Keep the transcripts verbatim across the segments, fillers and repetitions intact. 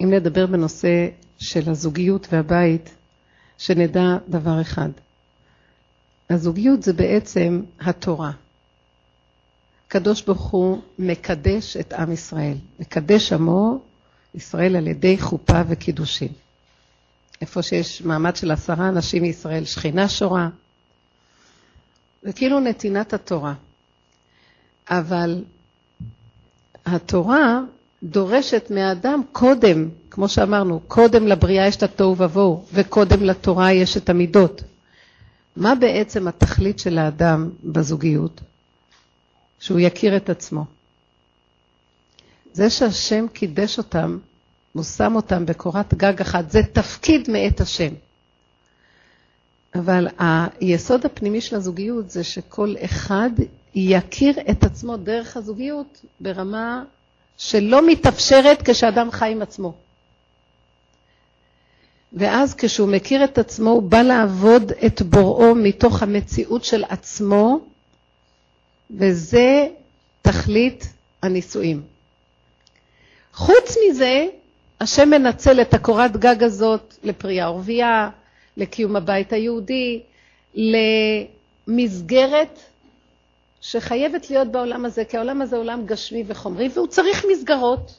אם נדבר בנושא של הזוגיות והבית, שנדע דבר אחד. הזוגיות זה בעצם התורה. הקדוש ברוך הוא מקדש את עם ישראל. מקדש עמו ישראל על ידי חופה וקידושים. איפה שיש מעמד של עשרה אנשים מישראל, שכינה שורה. וכאילו נתינת התורה. אבל התורה דורשת מהאדם קודם, כמו שאמרנו, קודם לבריאה יש את התוהו ובוהו, וקודם לתורה יש את המידות. מה בעצם התכלית של האדם בזוגיות? שהוא יכיר את עצמו. זה שהשם קידש אותם, הוא שם אותם בקורת גג אחת, זה תפקיד מאת השם. אבל היסוד הפנימי של הזוגיות זה שכל אחד יכיר את עצמו דרך הזוגיות ברמה שלא מתאפשרת כשאדם חי עם עצמו. ואז כשהוא מכיר את עצמו, הוא בא לעבוד את בוראו מתוך המציאות של עצמו, וזה תכלית הנישואים. חוץ מזה, השם מנצל את הקורת גג הזאת לפרייה ורבייה, לקיום הבית היהודי, למסגרת שחייבת להיות בעולם הזה, כי העולם הזה עולם גשמי וחומרי, והוא צריך מסגרות.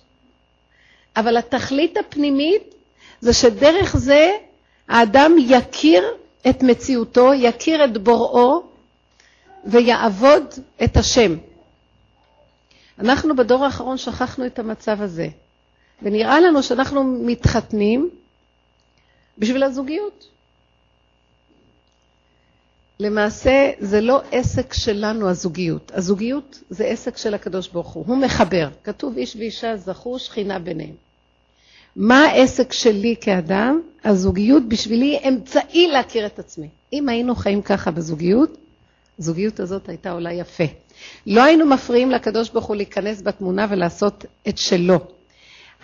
אבל התכלית הפנימית זה שדרך זה האדם יכיר את מציאותו, יכיר את בוראו, ויעבוד את השם. אנחנו בדור האחרון שכחנו את המצב הזה. ונראה לנו שאנחנו מתחתנים בשביל הזוגיות. למעשה זה לא עסק שלנו הזוגיות. הזוגיות זה עסק של הקדוש ברוך הוא. הוא מחבר. כתוב איש ואישה זכו שכינה ביניהם. מה העסק שלי כאדם? הזוגיות בשבילי אמצעי להכיר את עצמי. אם היינו חיים ככה בזוגיות, הזוגיות הזאת הייתה אולי יפה. לא היינו מפריעים לקדוש ברוך הוא להיכנס בתמונה ולעשות את שלו.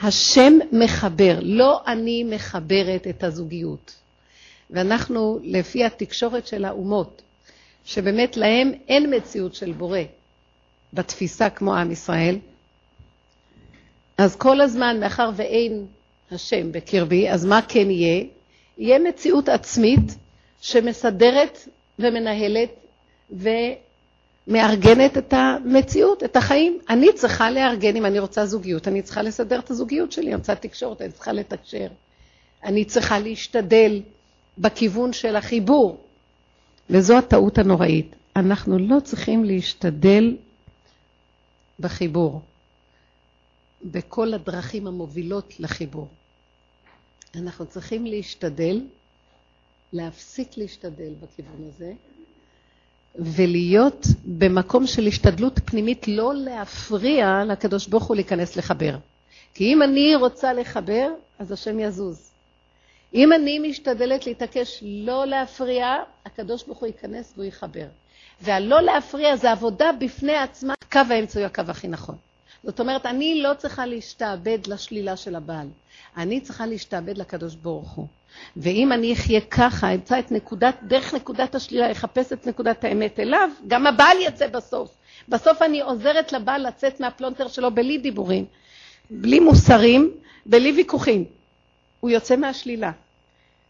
השם מחבר, לא אני מחברת את הזוגיות. ואנחנו, לפי התקשורת של האומות, שבאמת להם אין מציאות של בורא בתפיסה כמו עם ישראל, אז כל הזמן, מאחר ואין השם בקרבי, אז מה כן יהיה? יהיה מציאות עצמית שמסדרת ומנהלת ומארגנת את המציאות, את החיים. אני צריכה לארגן, אם אני רוצה זוגיות, אני צריכה לסדר את הזוגיות שלי, אני צריכה תקשורת, אני צריכה לתקשר. אני צריכה להשתדל בכיוון של החיבור. וזו הטעות הנוראית. אנחנו לא צריכים להשתדל בחיבור. בכל הדרכים המובילות לחיבור. אנחנו צריכים להשתדל, להפסיק להשתדל בכיוון הזה, ולהיות במקום של השתדלות פנימית, לא להפריע לקדוש ברוך הוא להיכנס לחבר. כי אם אני רוצה לחבר, אז השם יזוז. אם אני משתדלת להתעקש לא להפריע, הקדוש ברוך הוא ייכנס והוא יחבר. והלא להפריע זה עבודה בפני עצמה, קו האמצע הוא הקו הכי נכון. זאת אומרת, אני לא צריכה להשתעבד לשלילה של הבעל. אני צריכה להשתעבד לקדוש ברוך הוא. ואם אני אחיה ככה, אמצא את נקודת, דרך נקודת השלילה, אחפש את נקודת האמת אליו, גם הבעל יצא בסוף. בסוף אני עוזרת לבעל לצאת מהפלונטר שלו בלי דיבורים, בלי מוסרים, בלי ויכוחים. הוא יוצא מהשלילה.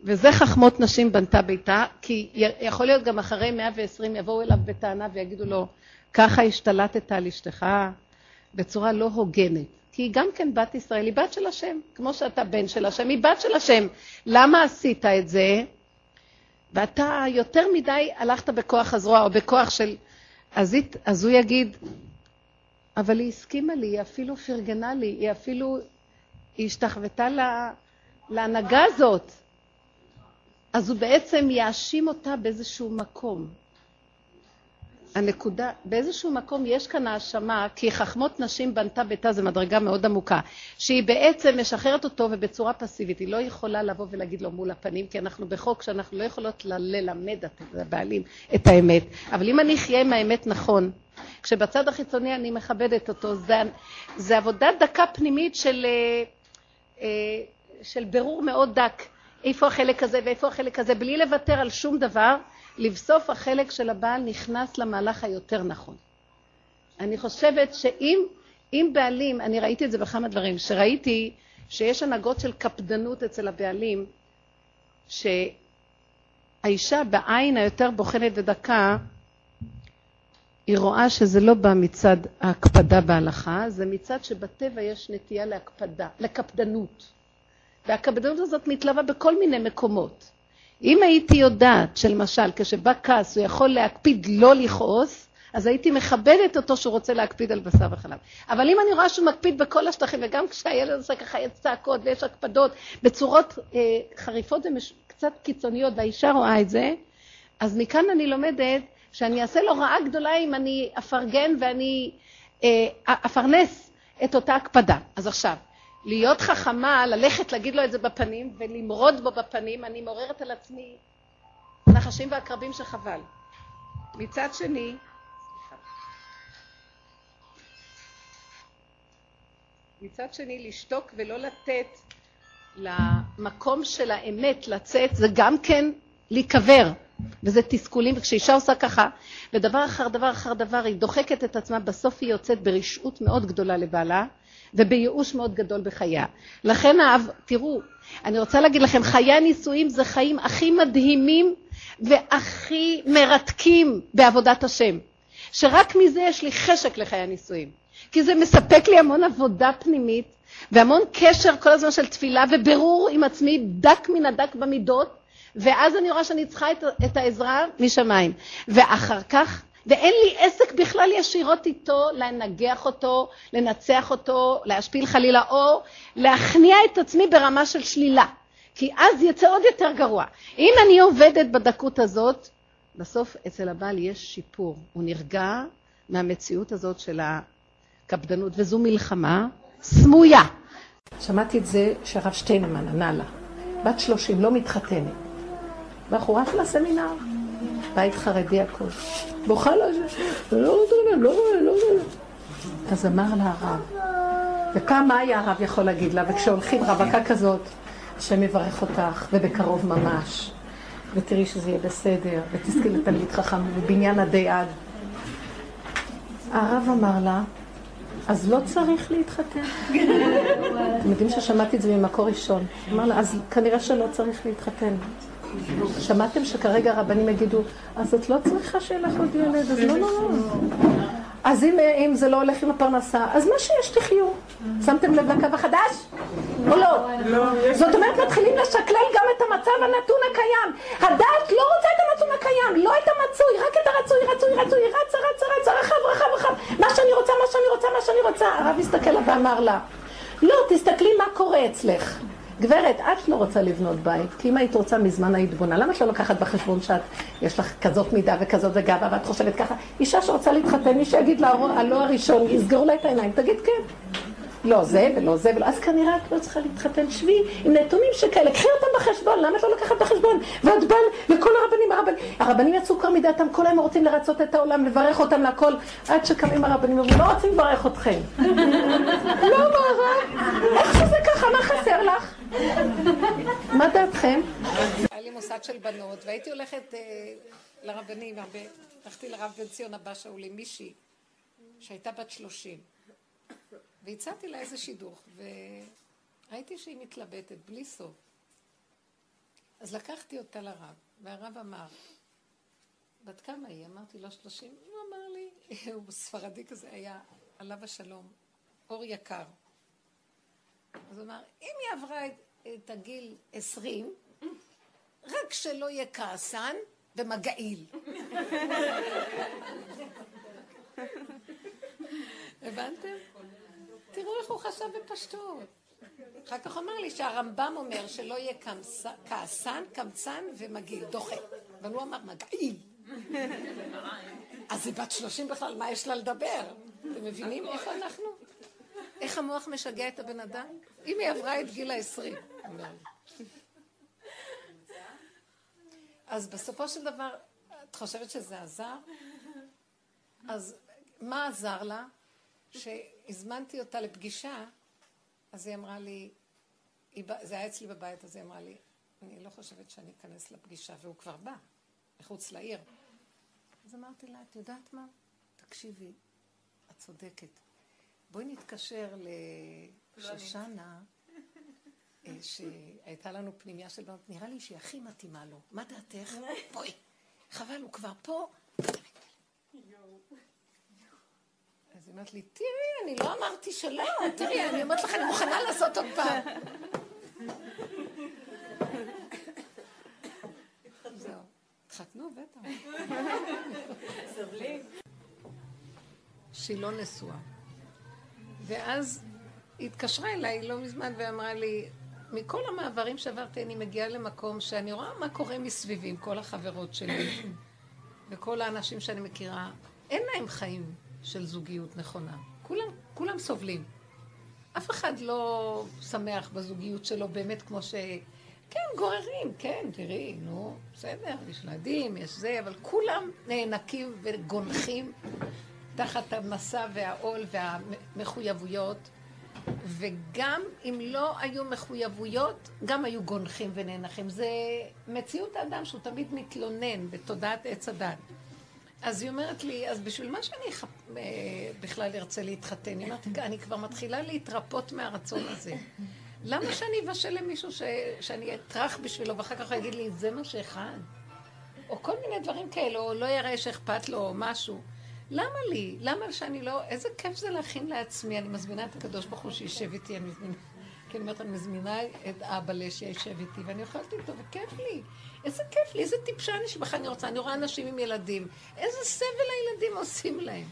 וזה חכמות נשים בנתה ביתה, כי יכול להיות גם אחרי מאה ועשרים יבואו אליו בטענה ויגידו לו, ככה השתלטת על אשתך, בצורה לא הוגנת. כי היא גם כן בת ישראל, היא בת של השם. כמו שאתה בן של השם, היא בת של השם. למה עשית את זה? ואתה יותר מדי הלכת בכוח הזרוע, או בכוח של... אז, אז הוא יגיד, אבל היא הסכימה לי, היא אפילו פרגנה לי, היא אפילו... היא השתחוותה לה... להנהגה הזאת. אז הוא בעצם יאשים אותה באיזשהו מקום. הנקודה, באיזשהו מקום יש כאן האשמה, כי חכמות נשים בנתה ביתה, זה מדרגה מאוד עמוקה, שהיא בעצם משחררת אותו ובצורה פסיבית, היא לא יכולה לבוא ולהגיד לו מול הפנים, כי אנחנו בחוק שאנחנו לא יכולות ללמד את הבעלים את האמת. אבל אם אני אחיה עם האמת נכון, כשבצד החיצוני אני מכבדת אותו, זה, זה עבודה דקה פנימית של, של ברור מאוד דק, איפה החלק הזה ואיפה החלק הזה, בלי לוותר על שום דבר, לבסוף החלק של הבעל נכנס למהלך היותר נכון. אני חושבת שאם אם בעלים, אני ראיתי את זה בכמה דברים, שראיתי שיש הנהגות של קפדנות אצל הבעלים, שהאישה בעין היותר בוחנת ודקה, היא רואה שזה לא בא מצד ההקפדה בהלכה, זה מצד שבטבע יש נטייה להקפדה, לקפדנות. והקפדנות הזאת מתלווה בכל מיני מקומות. אם הייתי יודעת, שלמשל, כשבא כעס הוא יכול להקפיד לא לכעוס, אז הייתי מכבדת אותו שהוא רוצה להקפיד על בשר וחלב. אבל אם אני רואה שהוא מקפיד בכל השטחים, וגם כשהילד עושה ככה יש צעקות ויש הקפדות, בצורות אה, חריפות וקצת קיצוניות, והאישה רואה את זה, אז מכאן אני לומדת שאני אעשה לו רעה גדולה אם אני אפרגן ואני אה, אפרנס את אותה הקפדה. אז עכשיו, להיות חכמה, ללכת להגיד לו את זה בפנים ולמרוד בו בפנים, אני מעוררת על עצמי נחשים והקרבים שחבל. מצד שני, מצד שני, לשתוק ולא לתת למקום של האמת לצאת, זה גם כן להיקבר. וזה תסכולים, וכשאישה עושה ככה, ודבר אחר דבר אחר דבר, היא דוחקת את עצמה, בסוף היא יוצאת ברשעות מאוד גדולה לבעלה, ובייאוש מאוד גדול בחייה. לכן, תראו, אני רוצה להגיד לכם, חיי הנישואים זה חיים הכי מדהימים, והכי מרתקים בעבודת השם. שרק מזה יש לי חשק לחיי הנישואים. כי זה מספק לי המון עבודה פנימית, והמון קשר כל הזמן של תפילה, וברור עם עצמי דק מן הדק במידות, ואז אני רואה שאני צריכה את, את העזרה משמיים. ואחר כך, ואין לי עסק בכלל ישירות איתו, לנגח אותו, לנצח אותו, להשפיל חלילה, או להכניע את עצמי ברמה של שלילה. כי אז יצא עוד יותר גרוע. אם אני עובדת בדקות הזאת, בסוף אצל הבעל יש שיפור. הוא נרגע מהמציאות הזאת של הקפדנות, וזו מלחמה סמויה. שמעתי את זה שהרב שטיינמן ענה לה. בת שלושים לא מתחתנת. בחורה של הסמינר, בית חרדי הכל. בוכה לה, לא, לא, לא, לא, לא. אז אמר לה הרב, וכמה היה הרב יכול להגיד לה, וכשהולכים רווקה כזאת, שמברך אותך, ובקרוב ממש, ותראי שזה יהיה בסדר, ותזכי לתלמיד חכם, ובבניין עדי עד. הרב אמר לה, אז לא צריך להתחתן. אתם יודעים ששמעתי את זה ממקור ראשון. אמר לה, אז כנראה שלא צריך להתחתן. שמעתם שכרגע הרבנים יגידו, אז את לא צריכה שאלך עוד ילד, אז לא, לא, לא. אז אם, אם זה לא הולך עם הפרנסה, אז מה שיש תחיו. שמתם לב לקו החדש? או לא? זאת אומרת, מתחילים לשקלל גם את המצב הנתון הקיים. הדעת לא רוצה את המצב הקיים, לא את המצוי, רק את הרצוי, רצוי, רצוי, רצה, רצה, רצה, רחב, רחב, רחב. מה שאני רוצה, מה שאני רוצה, מה שאני רוצה. הרב הסתכל לה ואמר לה, לא, תסתכלי מה קורה אצלך. גברת, את לא רוצה לבנות בית, כי אם היית רוצה מזמן היית בונה. למה את לא לוקחת בחשבון שאת, יש לך כזאת מידה וכזאת וגאווה, ואת חושבת ככה? אישה שרוצה להתחתן, מי שיגיד לה, הלא הראשון, יסגרו לה את העיניים, תגיד כן. לא זה ולא זה ולא, אז כנראה את לא צריכה להתחתן שבי עם נתונים שכאלה, קחי אותם בחשבון, למה את לא לוקחת בחשבון? ואת בן לכל הרבנים, הרבנים, הרבנים יצאו כבר מדעתם, כל היום רוצים לרצות את העולם, לברך אותם לכל, עד שקמים הרבנים, הם לא רוצים לברך אתכם. לא מערב, איך שזה ככה, מה חסר לך? מה דעתכם? היה לי מוסד של בנות, והייתי הולכת לרבנים, הלכתי לרב בן ציון הבא שאולי מישהי, שהייתה בת שלושים. והצעתי לה איזה שידוך, וראיתי שהיא מתלבטת, בלי סוף. אז לקחתי אותה לרב, והרב אמר, בת כמה היא? אמרתי לו שלושים, הוא אמר לי, הוא ספרדי כזה היה, עליו השלום, אור יקר. אז הוא אמר, אם היא עברה את, את הגיל עשרים, רק שלא יהיה כעסן ומגעיל. הבנתם? תראו איך הוא חשב בפשטות. אחר כך אומר לי שהרמב"ם אומר שלא יהיה כעסן, קמצן ומגעיל, דוחה. אבל הוא אמר מגעיל. אז זה בת שלושים בכלל, מה יש לה לדבר? אתם מבינים איך אנחנו? איך המוח משגע את הבן אדם? אם היא עברה את גיל העשרים. אז בסופו של דבר, את חושבת שזה עזר? אז מה עזר לה? שהזמנתי אותה לפגישה, אז היא אמרה לי, זה היה אצלי בבית, אז היא אמרה לי, אני לא חושבת שאני אכנס לפגישה, והוא כבר בא, מחוץ לעיר. אז אמרתי לה, את יודעת מה? תקשיבי, את צודקת. בואי נתקשר לשושנה, שהייתה לנו פנימיה של בנות, נראה לי שהיא הכי מתאימה לו. מה דעתך? בואי. חבל, הוא כבר פה. אז היא אומרת לי, תראי, אני לא אמרתי שלא, תראי, אני אומרת לך, אני מוכנה לעשות עוד פעם. זהו, התחתנו בטח. סבלים. שהיא לא נשואה. ואז היא התקשרה אליי לא מזמן ואמרה לי, מכל המעברים שעברתי אני מגיעה למקום שאני רואה מה קורה מסביבי עם כל החברות שלי וכל האנשים שאני מכירה, אין להם חיים של זוגיות נכונה. כולם, כולם סובלים. אף אחד לא שמח בזוגיות שלו באמת כמו ש... כן, גוררים, כן, תראי, נו, בסדר, יש ילדים, יש זה, אבל כולם נאנקים וגונחים תחת המסע והעול והמחויבויות. וגם אם לא היו מחויבויות, גם היו גונחים ונאנחים. זה מציאות האדם שהוא תמיד מתלונן בתודעת עץ הדת. אז היא אומרת לי, אז בשביל מה שאני חפ... בכלל ארצה להתחתן? היא אומרת, אני כבר מתחילה להתרפות מהרצון הזה. למה שאני אבשל למישהו ש... שאני אתרח בשבילו ואחר כך יגיד לי, זה מה שאחד? או כל מיני דברים כאלה, או לא יראה שאכפת לו או משהו. למה לי? למה שאני לא... איזה כיף זה להכין לעצמי. אני מזמינה את הקדוש ברוך הוא שישב איתי. אני מזמינה... כי אני אומרת, אני מזמינה את אבא שישב איתי, ואני אוכלת איתו, וכיף לי. איזה כיף לי, איזה טיפשה אני שבכלל אני רוצה. אני רואה אנשים עם ילדים. איזה סבל הילדים עושים להם.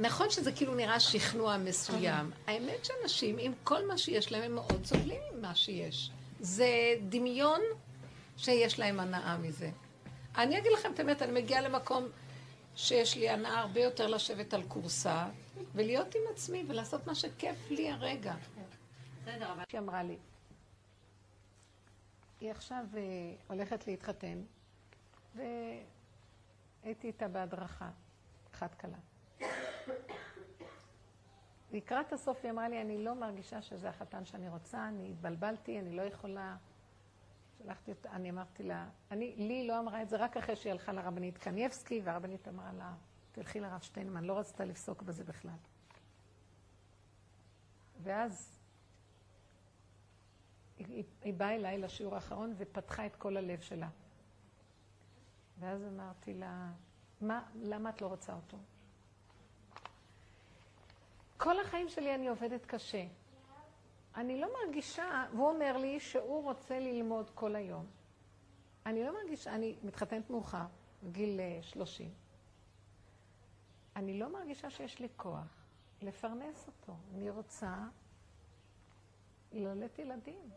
נכון שזה כאילו נראה שכנוע מסוים. האמת שאנשים, עם כל מה שיש להם, הם מאוד סובלים ממה שיש. זה דמיון שיש להם הנאה מזה. אני אגיד לכם את האמת, אני מגיעה למקום... שיש לי הנאה הרבה יותר לשבת על קורסה, ולהיות עם עצמי, ולעשות מה שכיף לי הרגע. בסדר, אבל... היא אמרה לי, היא עכשיו הולכת להתחתן, והייתי איתה בהדרכה, אחת קלה. לקראת הסוף היא אמרה לי, אני לא מרגישה שזה החתן שאני רוצה, אני התבלבלתי, אני לא יכולה... שלחתי אותה, אני אמרתי לה, אני, לי לא אמרה את זה רק אחרי שהיא הלכה לרבנית קניאבסקי, והרבנית אמרה לה, תלכי לרב שטיינמן, לא רצתה לפסוק בזה בכלל. ואז היא, היא, היא באה אליי לשיעור האחרון ופתחה את כל הלב שלה. ואז אמרתי לה, מה, למה את לא רוצה אותו? כל החיים שלי אני עובדת קשה. אני לא מרגישה, והוא אומר לי שהוא רוצה ללמוד כל היום. אני לא מרגישה, אני מתחתנת מאוחר, בגיל שלושים. אני לא מרגישה שיש לי כוח לפרנס אותו. אני רוצה ללדת ילדים.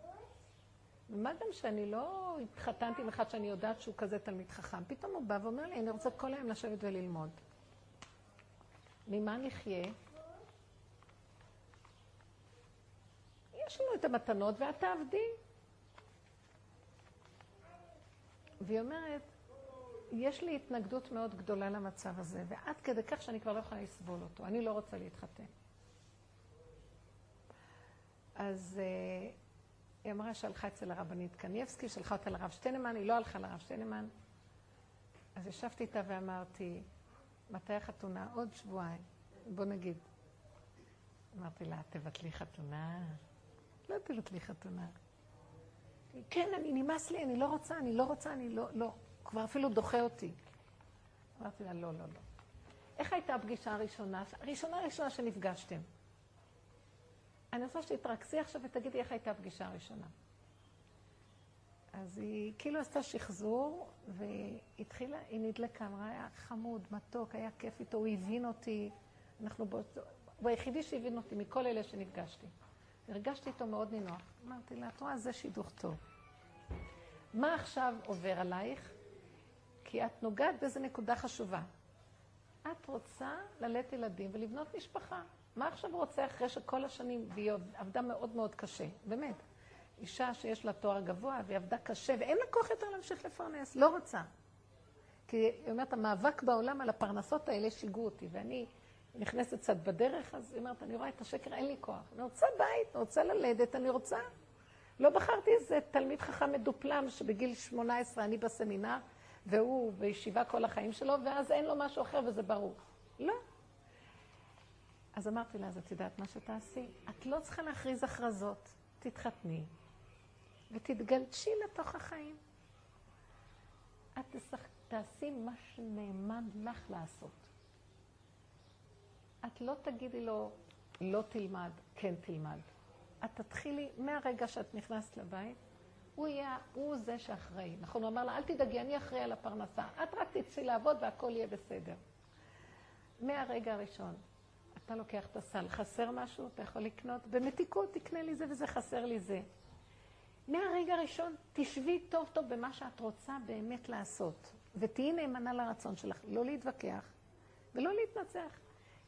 ומה גם שאני לא התחתנתי עם אחד שאני יודעת שהוא כזה תלמיד חכם. פתאום הוא בא ואומר לי, אני רוצה כל היום לשבת וללמוד. ממה נחיה? יש לנו את המתנות ואת תעבדי. והיא אומרת, יש לי התנגדות מאוד גדולה למצב הזה, ועד כדי כך שאני כבר לא יכולה לסבול אותו. אני לא רוצה להתחתן. אז uh, היא אמרה שהלכה אצל הרבנית קניאבסקי, שלחה אותה לרב שטיינמן, היא לא הלכה לרב שטיינמן. אז ישבתי איתה ואמרתי, מתי החתונה? עוד שבועיים. בוא נגיד. אמרתי לה, תבטלי חתונה. לא תבטלי חתונה. כן, אני נמאס לי, אני לא רוצה, אני לא רוצה, אני לא, לא. כבר אפילו דוחה אותי. אמרתי לה, לא, לא, לא. איך הייתה הפגישה הראשונה? הראשונה הראשונה שנפגשתם. אני רוצה שתתרכזי עכשיו ותגידי איך הייתה הפגישה הראשונה. אז היא כאילו עשתה שחזור, והתחילה, היא נדלקה, אמרה, היה חמוד, מתוק, היה כיף איתו, הוא הבין אותי. אנחנו באותו... הוא היחידי שהבין אותי מכל אלה שנפגשתי. הרגשתי איתו מאוד נינוח. אמרתי לה, את רואה, זה שידוך טוב. מה עכשיו עובר עלייך? כי את נוגעת באיזו נקודה חשובה. את רוצה ללדת ילדים ולבנות משפחה. מה עכשיו רוצה אחרי שכל השנים, והיא עבדה מאוד מאוד קשה, באמת. אישה שיש לה תואר גבוה והיא עבדה קשה, ואין לה כוח יותר להמשיך לפרנס, לא רוצה. כי היא אומרת, המאבק בעולם על הפרנסות האלה שיגעו אותי, ואני... נכנסת קצת בדרך, אז היא אומרת, אני רואה את השקר, אין לי כוח. אני רוצה בית, אני רוצה ללדת, אני רוצה. לא בחרתי איזה תלמיד חכם מדופלם, שבגיל שמונה עשרה אני בסמינר, והוא בישיבה כל החיים שלו, ואז אין לו משהו אחר וזה ברור. לא. אז אמרתי לה, אז את יודעת מה שתעשי? את לא צריכה להכריז הכרזות. תתחתני ותתגלשי לתוך החיים. את תעשי מה שנאמן לך לעשות. את לא תגידי לו, לא תלמד, כן תלמד. את תתחילי מהרגע שאת נכנסת לבית, הוא יהיה, הוא זה שאחראי. נכון, הוא אמר לה, אל תדאגי, אני אחראי על הפרנסה. את רק תצאי לעבוד והכל יהיה בסדר. מהרגע הראשון, אתה לוקח את הסל, חסר משהו, אתה יכול לקנות, במתיקות תקנה לי זה וזה חסר לי זה. מהרגע הראשון, תשבי טוב טוב במה שאת רוצה באמת לעשות. ותהי נאמנה לרצון שלך, לא להתווכח ולא להתנצח.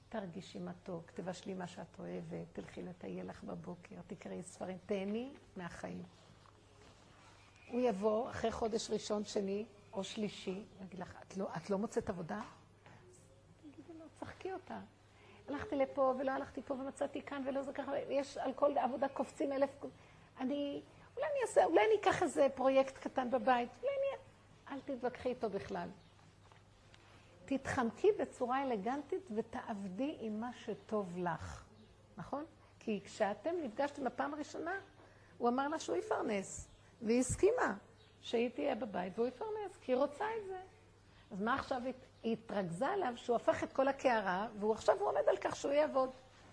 תרגישי מתוק, תבשלי מה שאת אוהבת, תלכי לטייל לך בבוקר, תקראי ספרים, תהני מהחיים. הוא יבוא אחרי חודש ראשון, שני או שלישי, יגיד לך, את לא, את לא מוצאת עבודה? תגידי לו, צחקי אותה. הלכתי לפה ולא הלכתי פה ומצאתי כאן ולא זה ככה, יש על כל עבודה קופצים אלף... אני, אולי אני אעשה, אולי אני אקח איזה פרויקט קטן בבית, אולי אני... אל תתווכחי איתו בכלל. תתחמקי בצורה אלגנטית ותעבדי עם מה שטוב לך, נכון? כי כשאתם נפגשתם בפעם הראשונה, הוא אמר לה שהוא יפרנס, והיא הסכימה שהיא תהיה בבית והוא יפרנס, כי היא רוצה את זה. אז מה עכשיו היא התרכזה עליו? שהוא הפך את כל הקערה, והוא עכשיו הוא עומד על כך שהוא יעבוד,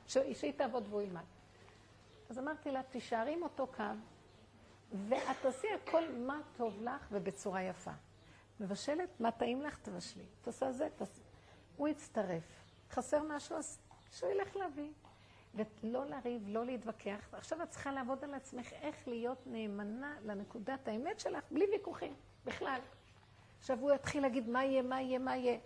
שהיא תעבוד והוא ילמד. אז אמרתי לה, תישארי עם אותו קו, ואת תעשי הכל מה טוב לך ובצורה יפה. מבשלת, מה טעים לך? תבשלי. תעשה זה, תעשה. הוא יצטרף. חסר משהו, אז שהוא ילך להביא. ולא לריב, לא להתווכח. עכשיו את צריכה לעבוד על עצמך, איך להיות נאמנה לנקודת האמת שלך, בלי ויכוחים, בכלל. עכשיו הוא יתחיל להגיד מה יהיה, מה יהיה, מה יהיה.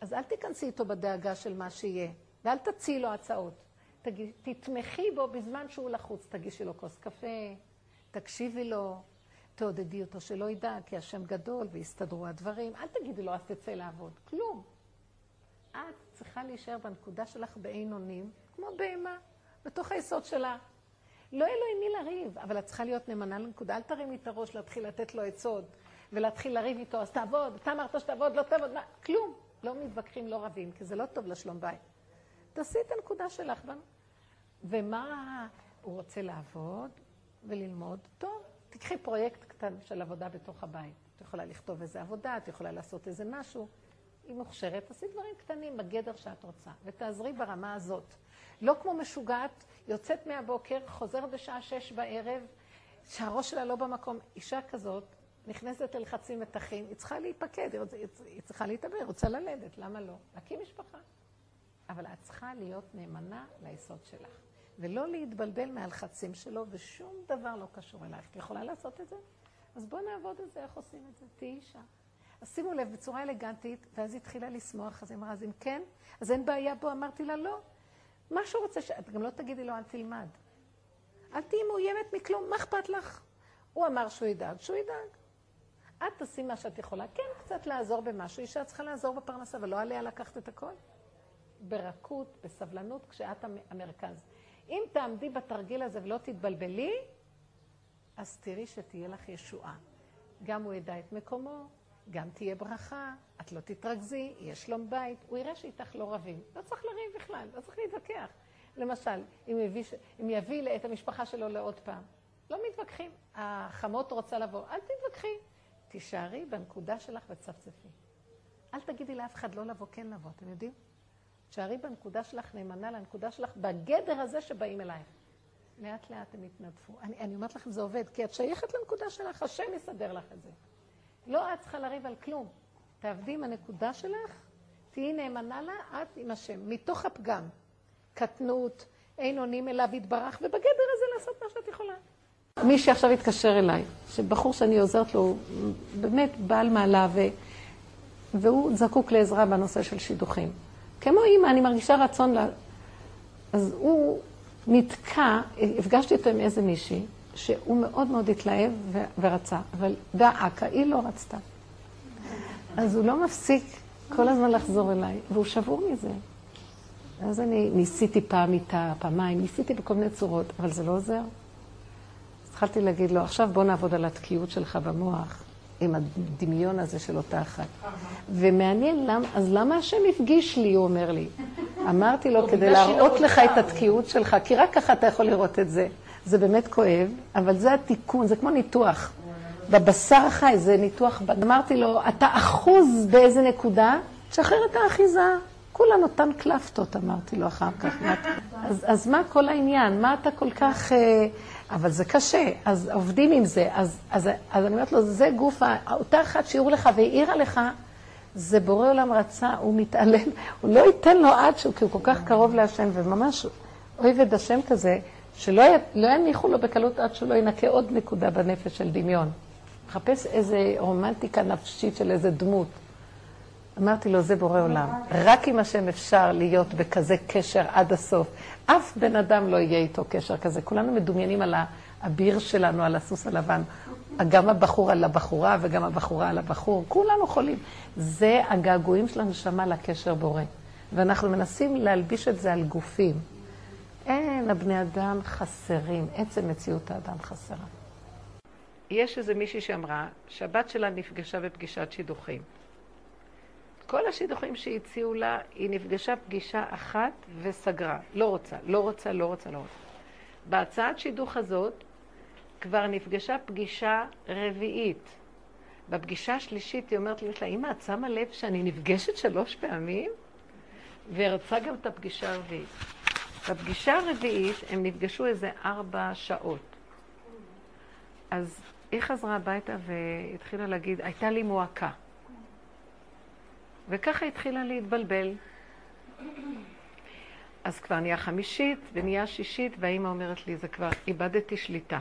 אז אל תיכנסי איתו בדאגה של מה שיהיה, ואל תציעי לו הצעות. תגיש, תתמכי בו בזמן שהוא לחוץ. תגישי לו כוס קפה, תקשיבי לו, תעודדי אותו שלא ידע, כי השם גדול והסתדרו הדברים. אל תגידי לו, אז תצא לעבוד. כלום. את צריכה להישאר בנקודה שלך בעינונים, כמו בהמה, בתוך היסוד שלה. לא יהיה לו עם מי לריב, אבל את צריכה להיות נאמנה לנקודה. אל תרימי את הראש להתחיל לתת לו עצות. ולהתחיל לריב איתו, אז תעבוד, אתה אמרת שתעבוד, לא תעבוד, מה? כלום. לא מתווכחים, לא רבים, כי זה לא טוב לשלום בית. תעשי את הנקודה שלך. ומה הוא רוצה לעבוד וללמוד? טוב, תקחי פרויקט קטן של עבודה בתוך הבית. את יכולה לכתוב איזה עבודה, את יכולה לעשות איזה משהו. היא מוכשרת, תעשי דברים קטנים בגדר שאת רוצה, ותעזרי ברמה הזאת. לא כמו משוגעת, יוצאת מהבוקר, חוזרת בשעה שש בערב, שהראש שלה לא במקום. אישה כזאת, נכנסת ללחצים מתחים, היא צריכה להיפקד, היא צריכה להתאבר, היא רוצה ללדת, למה לא? להקים משפחה. אבל את צריכה להיות נאמנה ליסוד שלך, ולא להתבלבל מהלחצים שלו, ושום דבר לא קשור אלייך. את יכולה לעשות את זה? אז בואו נעבוד את זה, איך עושים את זה? תהי אישה. אז שימו לב, בצורה אלגנטית, ואז היא התחילה לשמוח, אז היא אמרה, אז אם כן, אז אין בעיה בו, אמרתי לה, לא. מה שהוא רוצה, ש... את גם לא תגידי לו, אל תלמד. אל תהי מאוימת מכלום, מה אכפת לך? הוא אמר שהוא ידאג, שהוא ידאג. את תשים מה שאת יכולה, כן, קצת לעזור במשהו, אישה צריכה לעזור בפרנסה, אבל לא עליה לקחת את הכל. ברכות, בסבלנות, כשאת המרכז. אם תעמדי בתרגיל הזה ולא תתבלבלי, אז תראי שתהיה לך ישועה. גם הוא ידע את מקומו, גם תהיה ברכה, את לא תתרגזי, יהיה שלום בית, הוא יראה שאיתך לא רבים. לא צריך לריב בכלל, לא צריך להתווכח. למשל, אם יביא, אם יביא את המשפחה שלו לעוד פעם, לא מתווכחים. החמות רוצה לבוא, אל תתווכחי. תישארי בנקודה שלך וצפצפי. אל תגידי לאף אחד לא לבוא, כן לבוא, אתם יודעים? תישארי בנקודה שלך, נאמנה לנקודה שלך, בגדר הזה שבאים אלייך. לאט לאט הם התנדפו. אני, אני אומרת לכם, זה עובד, כי את שייכת לנקודה שלך, השם יסדר לך את זה. לא את צריכה לריב על כלום. תעבדי עם הנקודה שלך, תהי נאמנה לה, את עם השם, מתוך הפגם. קטנות, אין עונים אליו, התברך, ובגדר הזה לעשות מה שאת יכולה. מי שעכשיו התקשר אליי, שבחור שאני עוזרת לו, באמת בעל מעלה, ו... והוא זקוק לעזרה בנושא של שידוכים. כמו אמא, אני מרגישה רצון לה... אז הוא נתקע, הפגשתי אותו עם איזה מישהי, שהוא מאוד מאוד התלהב ו... ורצה, אבל דעקה, היא לא רצתה. אז הוא לא מפסיק כל הזמן לחזור אליי, והוא שבור מזה. אז אני ניסיתי פעם איתה, פעמיים, ניסיתי בכל מיני צורות, אבל זה לא עוזר. התחלתי להגיד לו, עכשיו בוא נעבוד על התקיעות שלך במוח, עם הדמיון הזה של אותה אחת. ומעניין, אז למה השם הפגיש לי, הוא אומר לי. אמרתי לו, כדי להראות לך את התקיעות שלך, כי רק ככה אתה יכול לראות את זה. זה באמת כואב, אבל זה התיקון, זה כמו ניתוח. בבשר החי זה ניתוח, אמרתי לו, אתה אחוז באיזה נקודה, שחרר את האחיזה. כולה נותן קלפטות, אמרתי לו אחר כך. אז, אז מה כל העניין? מה אתה כל כך... אבל זה קשה, אז עובדים עם זה. אז, אז, אז אני אומרת לו, זה גוף, אותה אחת שיעור לך והעירה לך, זה בורא עולם רצה, הוא מתעלם, הוא לא ייתן לו עד שהוא, כי הוא כל כך קרוב להשם, וממש אוהב השם כזה, שלא לא יניחו לו בקלות עד שלא ינקה עוד נקודה בנפש של דמיון. מחפש איזה רומנטיקה נפשית של איזה דמות. אמרתי לו, זה בורא עולם. רק עם השם אפשר להיות בכזה קשר עד הסוף. אף בן אדם לא יהיה איתו קשר כזה. כולנו מדומיינים על האביר שלנו, על הסוס הלבן. גם הבחור על הבחורה וגם הבחורה על הבחור. כולנו חולים. זה הגעגועים של הנשמה לקשר בורא. ואנחנו מנסים להלביש את זה על גופים. אין, הבני אדם חסרים. עצם מציאות האדם חסרה. יש איזה מישהי שאמרה שהבת שלה נפגשה בפגישת שידוכים. כל השידוכים שהציעו לה, היא נפגשה פגישה אחת וסגרה. לא רוצה, לא רוצה, לא רוצה, לא רוצה. בהצעת שידוך הזאת כבר נפגשה פגישה רביעית. בפגישה השלישית היא אומרת לי, אמא, את שמה לב שאני נפגשת שלוש פעמים? ורצה גם את הפגישה הרביעית. בפגישה הרביעית הם נפגשו איזה ארבע שעות. אז היא חזרה הביתה והתחילה להגיד, הייתה לי מועקה. וככה התחילה להתבלבל. אז כבר נהיה חמישית ונהיה שישית, והאימא אומרת לי, זה כבר איבדתי שליטה.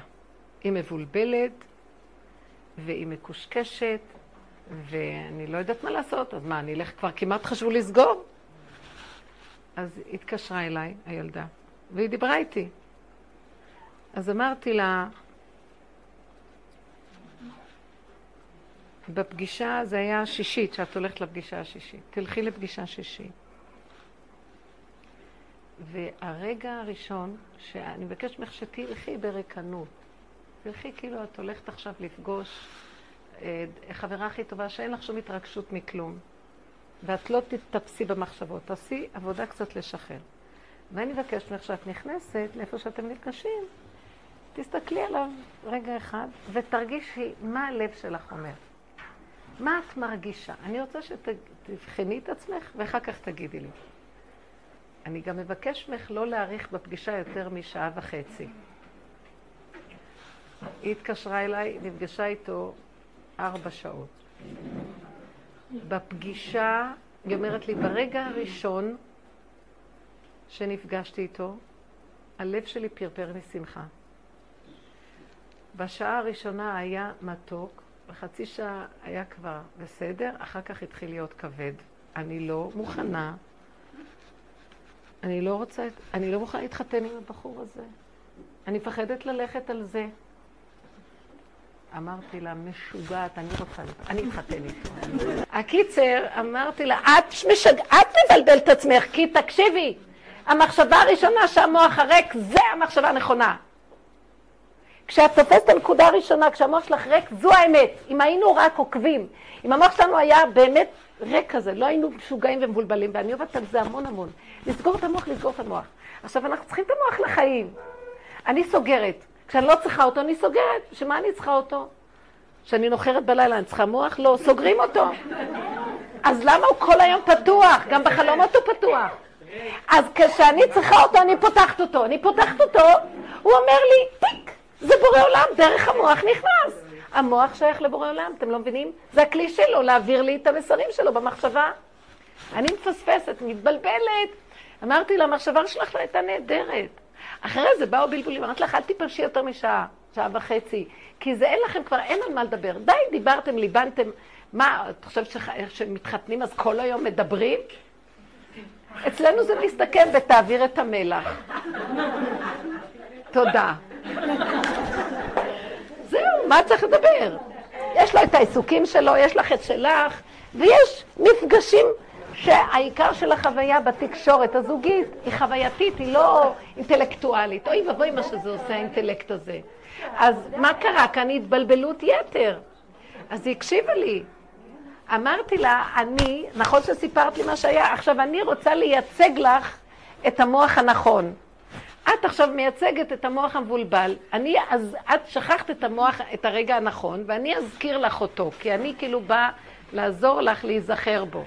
היא מבולבלת, והיא מקושקשת, ואני לא יודעת מה לעשות, אז מה, אני אלך כבר כמעט חשבו לסגור? אז התקשרה אליי, הילדה, והיא דיברה איתי. אז אמרתי לה, בפגישה, זה היה השישית, שאת הולכת לפגישה השישית. תלכי לפגישה השישית. והרגע הראשון, שאני מבקשת ממך שתלכי ברקנות. תלכי כאילו את הולכת עכשיו לפגוש חברה הכי טובה, שאין לך שום התרגשות מכלום. ואת לא תתפסי במחשבות. תעשי עבודה קצת לשחרר. ואני מבקשת ממך שאת נכנסת לאיפה שאתם נפגשים. תסתכלי עליו רגע אחד ותרגישי מה הלב שלך אומר. מה את מרגישה? אני רוצה שתבחני את עצמך, ואחר כך תגידי לי. אני גם מבקש ממך לא להאריך בפגישה יותר משעה וחצי. היא התקשרה אליי, נפגשה איתו ארבע שעות. בפגישה, היא אומרת לי, ברגע הראשון שנפגשתי איתו, הלב שלי פרפר משמחה. בשעה הראשונה היה מתוק, בחצי שעה היה כבר בסדר, אחר כך התחיל להיות כבד. אני לא מוכנה, אני לא רוצה, אני לא מוכנה להתחתן עם הבחור הזה. אני מפחדת ללכת על זה. אמרתי לה, משוגעת, אני רוצה, אני אתחתן איתו. הקיצר, אמרתי לה, את משגעת לבלבל את עצמך, כי תקשיבי, המחשבה הראשונה שהמוח הרק, זה המחשבה הנכונה. כשאת תופסת את הנקודה הראשונה, כשהמוח שלך ריק, זו האמת. אם היינו רק עוקבים, אם המוח שלנו היה באמת ריק כזה, לא היינו משוגעים ומבולבלים, ואני אוהבת על זה המון המון. לסגור את המוח, לסגור את המוח. עכשיו, אנחנו צריכים את המוח לחיים. אני סוגרת. כשאני לא צריכה אותו, אני סוגרת. שמה אני צריכה אותו? כשאני נוחרת בלילה, אני צריכה מוח? לא, סוגרים אותו. אז למה הוא כל היום פתוח? גם בחלומות הוא פתוח. אז כשאני צריכה אותו, אני פותחת אותו. אני פותחת אותו, הוא אומר לי, טיק. זה בורא עולם, דרך המוח נכנס. המוח שייך לבורא עולם, אתם לא מבינים? זה הכלי שלו, להעביר לי את המסרים שלו במחשבה. אני מפספסת, מתבלבלת. אמרתי לה, המחשבה שלך לא הייתה נהדרת. אחרי זה באו בלבולים, אמרתי לך, אל תיפרשי יותר משעה, שעה וחצי, כי זה אין לכם כבר, אין על מה לדבר. די, דיברתם, ליבנתם, מה, את חושבת שמתחתנים אז כל היום מדברים? אצלנו זה מסתכם ותעביר את המלח. תודה. זהו, מה צריך לדבר? יש לו את העיסוקים שלו, יש לך את שלך, ויש מפגשים שהעיקר של החוויה בתקשורת הזוגית היא חווייתית, היא לא אינטלקטואלית. אוי ובואי מה שזה עושה האינטלקט הזה. אז מה קרה? כאן התבלבלות יתר. אז היא הקשיבה לי. אמרתי לה, אני, נכון שסיפרת לי מה שהיה, עכשיו אני רוצה לייצג לך את המוח הנכון. את עכשיו מייצגת את המוח המבולבל, אני, אז את שכחת את המוח, את הרגע הנכון, ואני אזכיר לך אותו, כי אני כאילו באה לעזור לך להיזכר בו.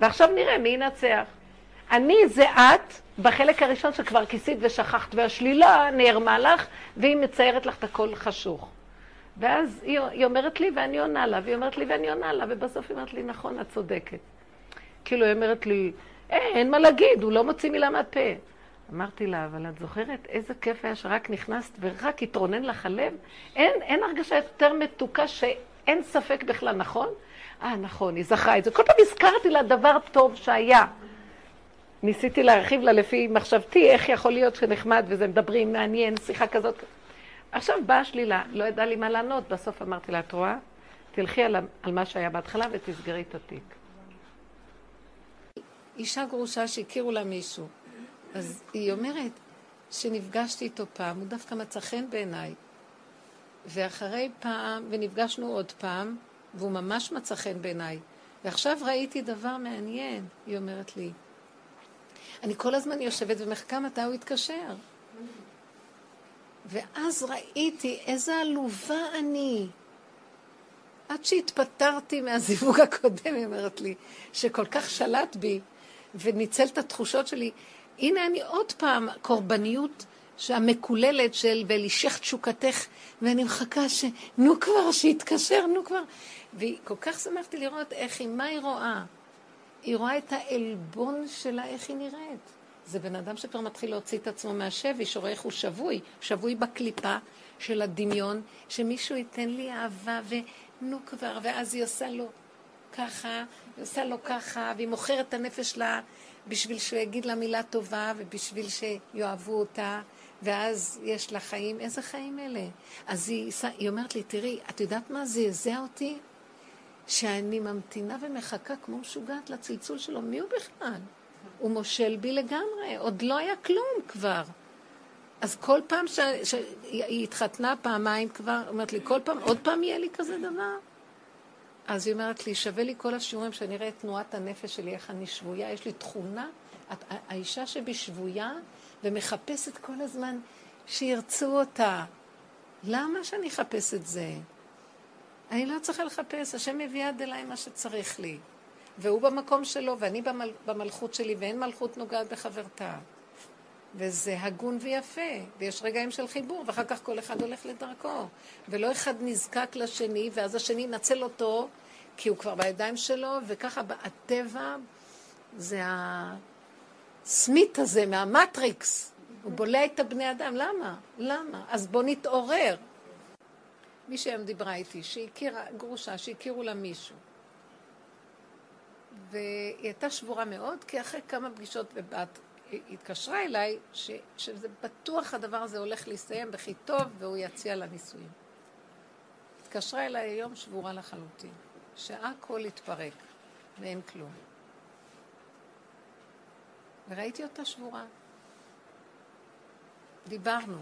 ועכשיו נראה מי ינצח. אני זה את, בחלק הראשון שכבר כיסית ושכחת, והשלילה נערמה לך, והיא מציירת לך את הכל חשוך. ואז היא, היא אומרת לי ואני עונה לה, והיא אומרת לי ואני עונה לה, ובסוף היא אומרת לי, נכון, את צודקת. כאילו היא אומרת לי, אה, אין מה להגיד, הוא לא מוציא מילה מהפה. אמרתי לה, אבל את זוכרת איזה כיף היה שרק נכנסת ורק התרונן לך הלב? אין, אין הרגשה יותר מתוקה שאין ספק בכלל, נכון? אה, נכון, היא זכרה את זה. כל פעם הזכרתי לה דבר טוב שהיה. ניסיתי להרחיב לה לפי מחשבתי, איך יכול להיות שנחמד וזה מדברים, מעניין, שיחה כזאת. עכשיו באה שלילה, לא ידעה לי מה לענות, בסוף אמרתי לה, את רואה? תלכי על, על מה שהיה בהתחלה ותסגרי את התיק. אישה גרושה שהכירו לה מישהו, אז היא אומרת שנפגשתי איתו פעם, הוא דווקא מצא חן בעיניי, ואחרי פעם, ונפגשנו עוד פעם, והוא ממש מצא חן בעיניי, ועכשיו ראיתי דבר מעניין, היא אומרת לי, אני כל הזמן יושבת ומחכה מתי הוא התקשר. ואז ראיתי איזה עלובה אני. עד שהתפטרתי מהזיווג הקודם, היא אומרת לי, שכל כך שלט בי וניצל את התחושות שלי. הנה אני עוד פעם, קורבניות המקוללת של ולישך תשוקתך, ואני מחכה שנו כבר, שיתקשר, נו כבר. וכל כך שמחתי לראות איך היא, מה היא רואה. היא רואה את העלבון שלה, איך היא נראית. זה בן אדם שפר מתחיל להוציא את עצמו מהשבי, שרואה איך הוא שבוי, שבוי בקליפה של הדמיון, שמישהו ייתן לי אהבה ונו כבר, ואז היא עושה לו ככה, היא עושה לו ככה, והיא מוכרת את הנפש לה בשביל שהוא יגיד לה מילה טובה, ובשביל שיואהבו אותה, ואז יש לה חיים, איזה חיים אלה? אז היא, היא אומרת לי, תראי, את יודעת מה זה יזע אותי? שאני ממתינה ומחכה כמו משוגעת לצלצול שלו, מי הוא בכלל? הוא מושל בי לגמרי, עוד לא היה כלום כבר. אז כל פעם שהיא ש... התחתנה פעמיים כבר, אומרת לי, כל פעם, עוד פעם יהיה לי כזה דבר? אז היא אומרת לי, שווה לי כל השיעורים שאני אראה את תנועת הנפש שלי, איך אני שבויה, יש לי תכונה, האישה שבי שבויה ומחפשת כל הזמן שירצו אותה. למה שאני אחפש את זה? אני לא צריכה לחפש, השם מביא עד אליי מה שצריך לי. והוא במקום שלו, ואני במל... במלכות שלי, ואין מלכות נוגעת בחברתה. וזה הגון ויפה, ויש רגעים של חיבור, ואחר כך כל אחד הולך לדרכו. ולא אחד נזקק לשני, ואז השני נצל אותו, כי הוא כבר בידיים שלו, וככה הטבע, זה הסמית הזה מהמטריקס. הוא בולע את הבני אדם, למה? למה? אז בוא נתעורר. מי שהם דיברה איתי, שהכירה, גרושה, שהכירו לה מישהו. והיא הייתה שבורה מאוד, כי אחרי כמה פגישות בבת, היא התקשרה אליי, ש, שזה בטוח הדבר הזה הולך להסתיים בכי טוב, והוא יציע לה נישואים. התקשרה אליי היום שבורה לחלוטין, שהכל התפרק, ואין כלום. וראיתי אותה שבורה. דיברנו.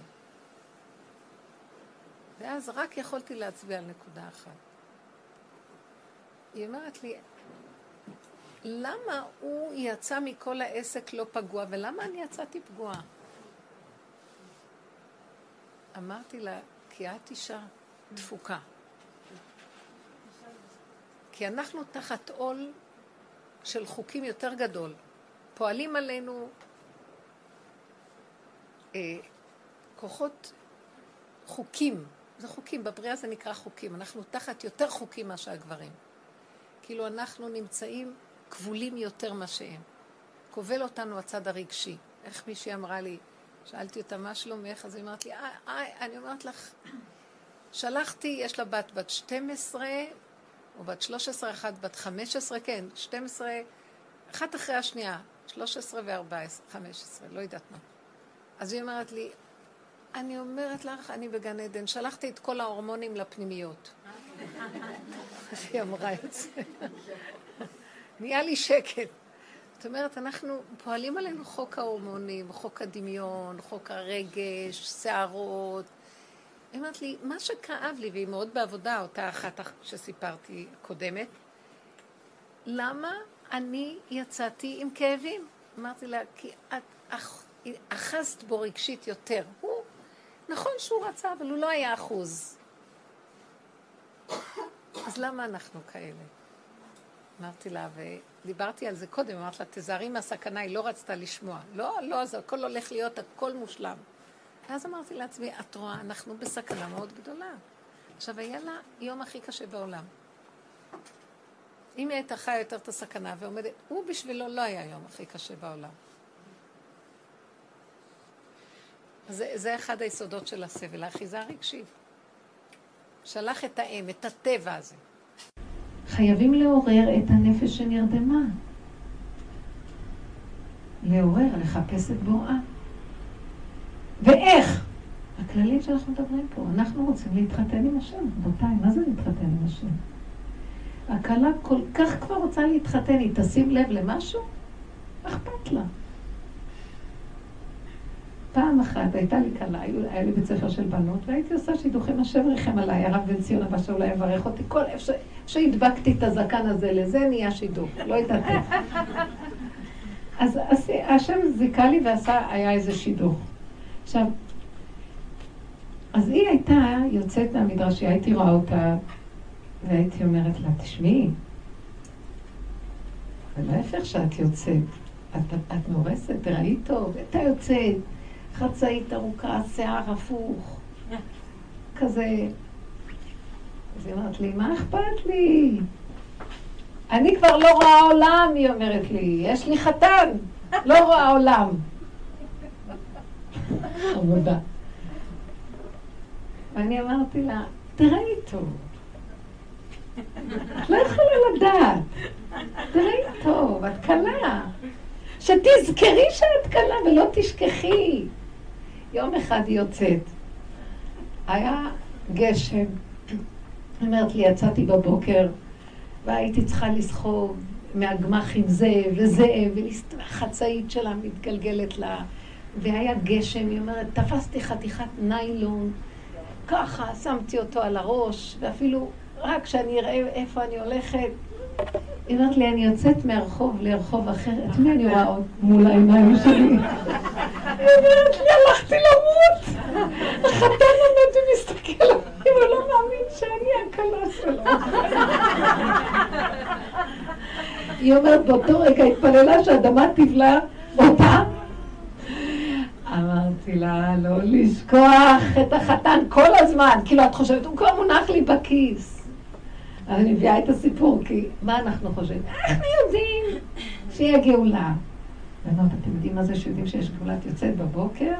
ואז רק יכולתי להצביע על נקודה אחת. היא אמרת לי, למה הוא יצא מכל העסק לא פגוע, ולמה אני יצאתי פגועה? אמרתי לה, כי את אישה דפוקה. כי אנחנו תחת עול של חוקים יותר גדול. פועלים עלינו אה, כוחות חוקים. זה חוקים, בבריאה זה נקרא חוקים, אנחנו תחת יותר חוקים מה שהגברים. כאילו אנחנו נמצאים כבולים יותר מה שהם. כובל אותנו הצד הרגשי. איך מישהי אמרה לי, שאלתי אותה מה שלומך, אז היא אמרת לי, איי, איי, אני אומרת לך, שלחתי, יש לה בת בת שתים עשרה, או בת שלוש עשרה, אחת בת חמש עשרה, כן, שתים עשרה, אחת אחרי השנייה, שלוש עשרה ו-ארבע עשרה, חמש עשרה, לא יודעת מה. אז היא אמרת לי, אני אומרת לך, אני בגן עדן, שלחתי את כל ההורמונים לפנימיות. היא אמרה את זה. נהיה לי שקט. זאת אומרת, אנחנו פועלים עלינו חוק ההורמונים, חוק הדמיון, חוק הרגש, שערות. היא אמרת לי, מה שכאב לי, והיא מאוד בעבודה, אותה אחת שסיפרתי קודמת, למה אני יצאתי עם כאבים? אמרתי לה, כי את... אחזת בו רגשית יותר. הוא, נכון שהוא רצה, אבל הוא לא היה אחוז. אז למה אנחנו כאלה? אמרתי לה, ודיברתי על זה קודם, אמרתי לה, תזהרי מהסכנה, היא לא רצתה לשמוע. לא, לא, זה הכל הולך להיות, הכל מושלם. ואז אמרתי לעצמי, את רואה, אנחנו בסכנה מאוד גדולה. עכשיו, היה לה יום הכי קשה בעולם. אם היא הייתה חיה יותר את הסכנה ועומדת, הוא בשבילו לא היה היום הכי קשה בעולם. זה, זה אחד היסודות של הסבל, האחיזה הרגשית. שלח את האם, את הטבע הזה. חייבים לעורר את הנפש שנרדמה. לעורר, לחפש את בוראה. ואיך? הכללים שאנחנו מדברים פה, אנחנו רוצים להתחתן עם השם. רבותיי, מה זה להתחתן עם השם? הקלה כל כך כבר רוצה להתחתן, היא תשים לב למשהו? אכפת לה. פעם אחת הייתה לי קלה, היה לי בית ספר של בנות, והייתי עושה שידוכים, השם ריחם עליי, הרב בן ציון הבא שאולי יברך אותי, כל אפשר שהדבקתי את הזקן הזה לזה, נהיה שידוך, לא התעתק. אז השם זיקה לי ועשה, היה איזה שידוך. עכשיו, אז היא הייתה יוצאת מהמדרש, הייתי רואה אותה, והייתי אומרת לה, תשמעי, ולא איפה שאת יוצאת, את, את נורסת, תראי טוב, אתה יוצאת, חצאית ארוכה, שיער הפוך, כזה. אז היא אומרת לי, מה אכפת לי? אני כבר לא רואה עולם, היא אומרת לי, יש לי חתן, לא רואה עולם. עבודה. ואני אמרתי לה, תראי טוב. את לא יכולה לדעת. תראי טוב, את קלה. שתזכרי שאת קלה ולא תשכחי. יום אחד היא יוצאת. היה גשם. אמרת לי, יצאתי בבוקר, והייתי צריכה לסחוב מהגמח עם זה וזה, והחצאית שלה מתגלגלת לה. והיה גשם, היא אומרת, תפסתי חתיכת ניילון, ככה שמתי אותו על הראש, ואפילו רק כשאני אראה איפה אני הולכת, היא אומרת לי, אני יוצאת מהרחוב לרחוב אחר, את מי אני רואה עוד מול העיניים שלי? היא אומרת לי, הלכתי למות! החתן עומד ומסתכל עליי, הוא לא מאמין שאני הקלה שלו. היא אומרת, באותו רגע התפללה שהאדמה תבלע אותה, אמרתי לה, לא לשכוח את החתן כל הזמן, כאילו את חושבת, הוא כבר מונח לי בכיס. אבל אני מביאה את הסיפור, כי מה אנחנו חושבים? אנחנו יודעים שיהיה גאולה. בנות, אתם יודעים מה זה שיודעים שיש גאולה? את יוצאת בבוקר,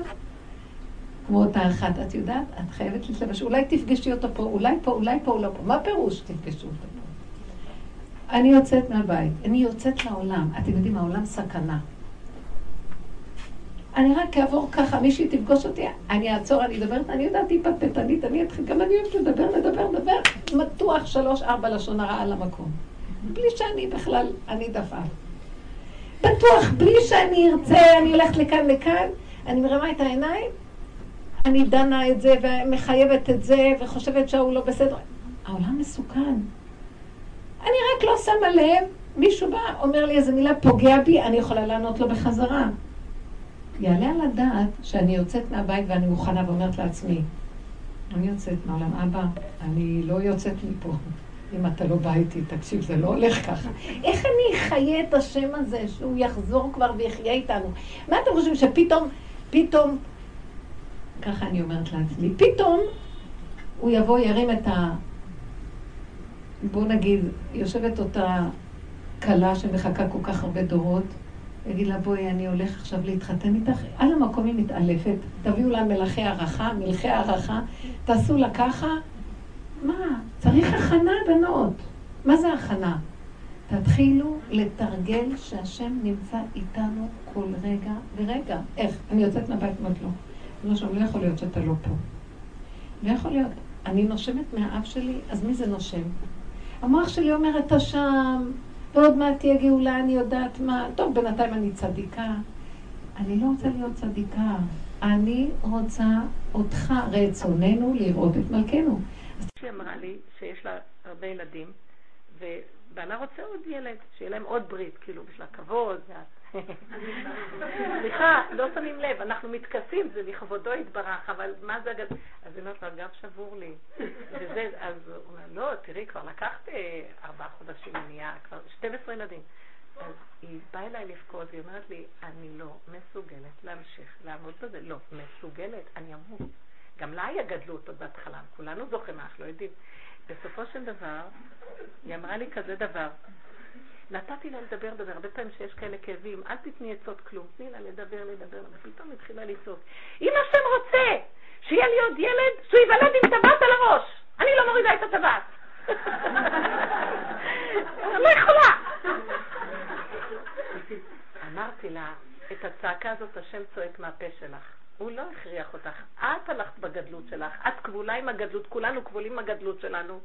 כמו אותה אחת, את יודעת, את חייבת להתלבש, אולי תפגשי אותו פה, אולי פה, אולי פה, אולי פה. מה פירוש תפגשו אותו פה? אני יוצאת מהבית, אני יוצאת לעולם. אתם יודעים, העולם סכנה. אני רק אעבור ככה, מישהי תפגוש אותי, אני אעצור, אני אדברת, אני יודעת, היא פטפטנית, אני אתחיל, גם אני אוהבת לדבר, לדבר, לדבר, מתוח שלוש, ארבע לשון הרעה למקום. בלי שאני בכלל, אני דפעה. בטוח, בלי שאני ארצה, אני הולכת לכאן, לכאן, אני מרמה את העיניים, אני דנה את זה ומחייבת את זה וחושבת שהוא לא בסדר. העולם מסוכן. אני רק לא שמה לב, מישהו בא, אומר לי איזה מילה פוגע בי, אני יכולה לענות לו בחזרה. יעלה על הדעת שאני יוצאת מהבית ואני מוכנה ואומרת לעצמי, אני יוצאת מעולם, אבא, אני לא יוצאת מפה, אם אתה לא בא איתי, תקשיב, זה לא הולך ככה. איך אני אחיה את השם הזה שהוא יחזור כבר ויחיה איתנו? מה אתם חושבים שפתאום, פתאום, ככה אני אומרת לעצמי, פתאום הוא יבוא, ירים את ה... בוא נגיד, יושבת אותה קלה שמחכה כל כך הרבה דורות, יגיד לה, בואי, אני הולך עכשיו להתחתן איתך, על המקום היא מתעלפת, תביאו לה מלאכי ערכה, מלאכי ערכה, תעשו לה ככה, מה? צריך הכנה בנות. מה זה הכנה? תתחילו לתרגל שהשם נמצא איתנו כל רגע ורגע. איך? אני יוצאת מהבית מות לא. אני חושב, לא יכול להיות שאתה לא פה. לא יכול להיות. אני נושמת מהאף שלי, אז מי זה נושם? המוח שלי אומר, אתה שם. ועוד מעט תהיה גאולה, אני יודעת מה, טוב, בינתיים אני צדיקה. אני לא רוצה להיות צדיקה. אני רוצה אותך, רצוננו, לראות את מלכנו. היא אמרה לי שיש לה הרבה ילדים, ובעלה רוצה עוד ילד, שיהיה להם עוד ברית, כאילו, בשביל הכבוד. סליחה, לא שמים לב, אנחנו מתכסים, זה לכבודו יתברך, אבל מה זה הגב? אז היא אומרת לו, הגב שבור לי. וזה, אז הוא אומר, לא, תראי, כבר לקחת ארבעה חודשים, נהיה כבר שתים עשרה ילדים. אז היא באה אליי לבכות, והיא אומרת לי, אני לא מסוגלת להמשיך לעמוד בזה. לא, מסוגלת, אני אמור. גם לה היא הגדלות עוד בהתחלה, כולנו זוכרים, אנחנו לא יודעים. בסופו של דבר, היא אמרה לי כזה דבר, נתתי לה לדבר, דבר, הרבה פעמים שיש כאלה כאבים, אל תתני עצות כלום, תני לה לדבר, לדבר, ופתאום התחילה לצעוק. אם השם רוצה שיהיה לי עוד ילד, שהוא יוולד עם טבעת על הראש, אני לא מורידה את הטבעת. לא יכולה. אמרתי לה, את הצעקה הזאת השם צועק מהפה שלך. הוא לא הכריח אותך, את הלכת בגדלות שלך, את כבולה עם הגדלות, כולנו כבולים עם הגדלות שלנו,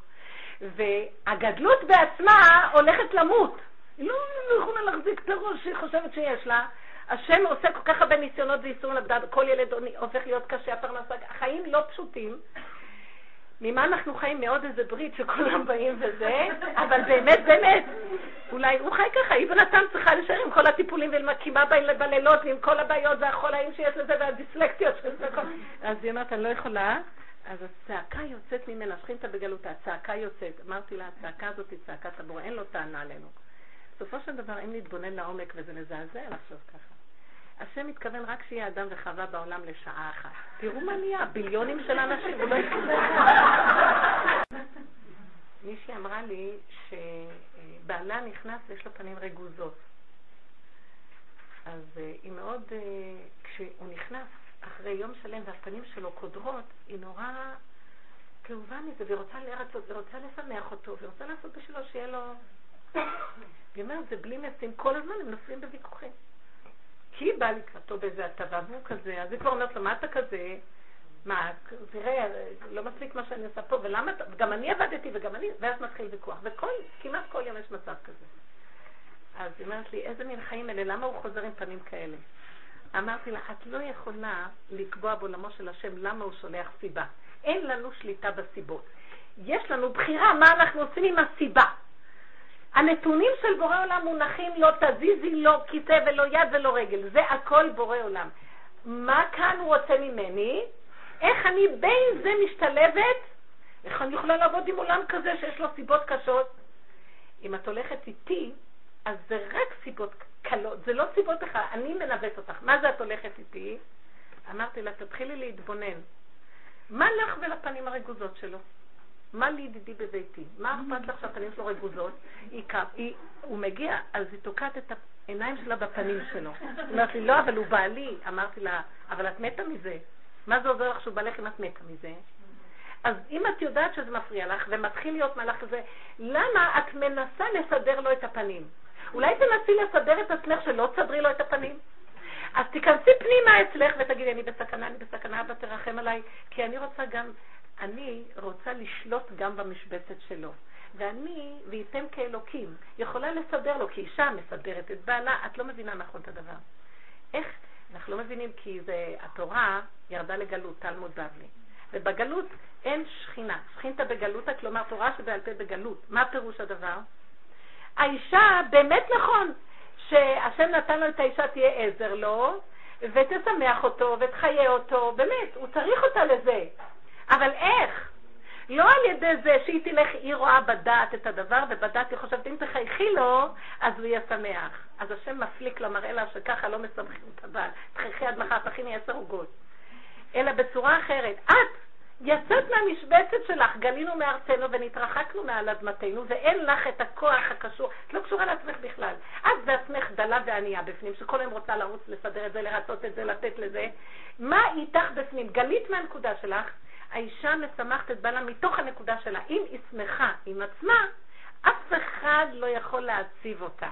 והגדלות בעצמה הולכת למות. היא לא יכולה להחזיק את הראש שהיא חושבת שיש לה. השם עושה כל כך הרבה ניסיונות ואיסורים לבדד, כל ילד הופך להיות קשה, הפרנסה, החיים לא פשוטים. ממה אנחנו חיים? מאוד איזה ברית שכולם באים וזה, אבל באמת, באמת, אולי הוא חי ככה, היא בנתם צריכה לשאר עם כל הטיפולים ולמקימה בלילות ועם כל הבעיות והחולאים שיש לזה והדיסלקציות של זה. אז היא אומרת, אני לא יכולה, אז הצעקה יוצאת ממנה, שכינת בגלותה, הצעקה יוצאת, אמרתי לה, הצעקה הזאת היא צעקת הבורא, אין לו טענה עלינו. בסופו של דבר, אם נתבונן לעומק וזה מזעזע, לחשוב ככה. השם מתכוון רק שיהיה אדם וחווה בעולם לשעה אחת. תראו מה נהיה, ביליונים של אנשים, הוא לא יתכוון. מישהי אמרה לי שבעלה נכנס ויש לו פנים רגוזות. אז היא מאוד, כשהוא נכנס אחרי יום שלם והפנים שלו קודרות, היא נורא כאובה מזה, והיא רוצה להרצות, והיא רוצה לשמח אותו, והיא רוצה לעשות בשלו שיהיה לו... היא אומרת, זה בלי נסים, כל הזמן הם נופלים בוויכוחים. כי היא באה לקראתו באיזה הטבע והוא כזה, אז היא כבר אומרת לו, מה אתה כזה? מה, תראה, לא מספיק מה שאני עושה פה, ולמה אתה, גם אני עבדתי וגם אני, ואז מתחיל ויכוח, וכמעט כל יום יש מצב כזה. אז היא אומרת לי, איזה מין חיים אלה, למה הוא חוזר עם פנים כאלה? אמרתי לה, את לא יכולה לקבוע בעולמו של השם למה הוא שולח סיבה. אין לנו שליטה בסיבות. יש לנו בחירה מה אנחנו עושים עם הסיבה. הנתונים של בורא עולם מונחים, לא תזיזי, לא כיסא ולא יד ולא רגל. זה הכל בורא עולם. מה כאן הוא רוצה ממני? איך אני בין זה משתלבת? איך אני יכולה לעבוד עם עולם כזה שיש לו סיבות קשות? אם את הולכת איתי, אז זה רק סיבות קלות. זה לא סיבות אחת. אני מנווט אותך. מה זה את הולכת איתי? אמרתי לה, תתחילי להתבונן. מה לך ולפנים הרגוזות שלו? מה לי ידידי בביתי? מה אכפת לך שהפנים שלו רגוזות? הוא מגיע, אז היא תוקעת את העיניים שלה בפנים שלו. היא אומרת לי, לא, אבל הוא בעלי. אמרתי לה, אבל את מתה מזה. מה זה עובר לך שהוא בעלך אם את מתה מזה? אז אם את יודעת שזה מפריע לך, ומתחיל להיות מהלך הזה, למה את מנסה לסדר לו את הפנים? אולי תנסי לסדר את עצמך שלא תסדרי לו את הפנים? אז תיכנסי פנימה אצלך ותגידי, אני בסכנה, אני בסכנה, אבא תרחם עליי, כי אני רוצה גם... אני רוצה לשלוט גם במשבצת שלו. ואני, ואיתם כאלוקים, יכולה לסדר לו, כי אישה מסדרת את בעלה, את לא מבינה נכון את הדבר. איך? אנחנו לא מבינים, כי זה, התורה ירדה לגלות, תלמוד בבלי. ובגלות אין שכינה. שכינת בגלותה, כלומר תורה שבעל פה בגלות. מה פירוש הדבר? האישה, באמת נכון, שהשם נתן לו את האישה תהיה עזר לו, ותשמח אותו, ותחיה אותו, באמת, הוא צריך אותה לזה. אבל איך? לא על ידי זה שהיא תלך, היא רואה בדעת את הדבר, ובדעת היא חושבת, אם תחייכי לו, אז הוא יהיה שמח. אז השם מפליק לו, מראה לה שככה לא מסמכים את הבעל. תחייכי עד מחר, תכיני עשר עוגות. אלא בצורה אחרת. את יצאת מהמשבצת שלך, גלינו מארצנו ונתרחקנו מעל אדמתנו, ואין לך את הכוח הקשור. את לא קשורה לעצמך בכלל. את בעצמך דלה וענייה בפנים, שכל היום רוצה לרוץ, לסדר את זה, לרצות את זה, לתת לזה. מה איתך בפנים? גלית מהנקודה שלך? האישה משמחת את בעלה מתוך הנקודה שלה. אם היא שמחה עם עצמה, אף אחד לא יכול להציב אותה.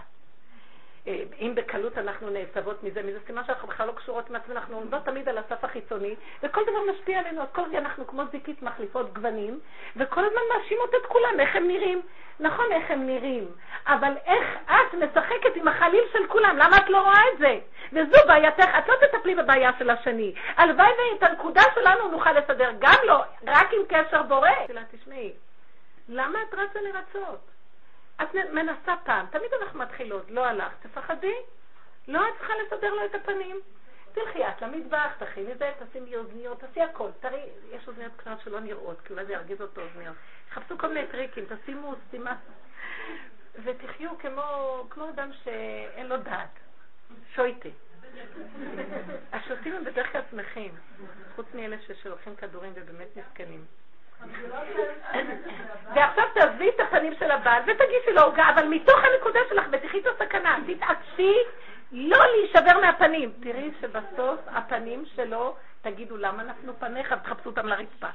אם בקלות אנחנו נעצבות מזה, מזה סימן שאנחנו בכלל לא קשורות עם עצמנו, אנחנו עומדות תמיד על הסף החיצוני, וכל דבר משפיע עלינו, כל הזמן אנחנו כמו זיקית מחליפות גוונים, וכל הזמן מאשימות את כולם, איך הם נראים. נכון, איך הם נראים, אבל איך את משחקת עם החליל של כולם, למה את לא רואה את זה? וזו בעייתך, את לא תטפלי בבעיה של השני. הלוואי ואת הנקודה שלנו נוכל לסדר, גם לא, רק עם קשר בורא. תשמעי, למה את רצה לרצות? את מנסה פעם, תמיד אנחנו מתחילות, לא הלך, תפחדי, לא את צריכה לסדר לו את הפנים. תלכי את למטבח, תכין את זה, תשים לי אוזניות, תעשי הכל. תראי, יש אוזניות קטנות שלא נראות, כי אולי זה ירגיז אותו אוזניות. חפשו כל מיני טריקים, תשימו, שימה. ותחיו כמו, כמו אדם שאין לו דעת. שויתי. השולטים הם בדרך כלל שמחים, חוץ מאלה ששולחים כדורים ובאמת מסכנים. ועכשיו תעזבי את הפנים של הבעל ותגישי לו הוגה, אבל מתוך הנקודה שלך בטחי את הסכנה, תתעקשי לא להישבר מהפנים. תראי שבסוף הפנים שלו, תגידו למה אנחנו פניך, תחפשו אותם לרצפה.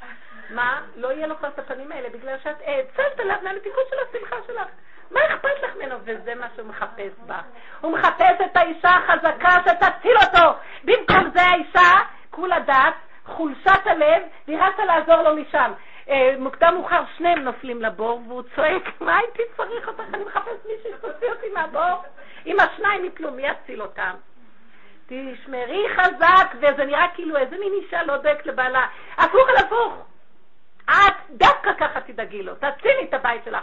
מה? לא יהיה לו כבר את הפנים האלה בגלל שאת צלת עליו מהנתיקות של השמחה שלך. מה אכפת לך ממנו? וזה מה שהוא מחפש בה. הוא מחפש את האישה החזקה שתציל אותו. במקום זה האישה, כולה דעת, חולשת הלב, היא רצה לעזור לו משם. מוקדם מאוחר שניהם נופלים לבור והוא צועק, מה הייתי צריך אותך? אני מחפש מישהו שתוציא אותי מהבור. אם השניים יפלו, מי יציל אותם? תשמרי חזק, וזה נראה כאילו איזה מין אישה לא דק לבעלה. הפוך על הפוך. את דווקא ככה תדאגי לו, תצילי את הבית שלך.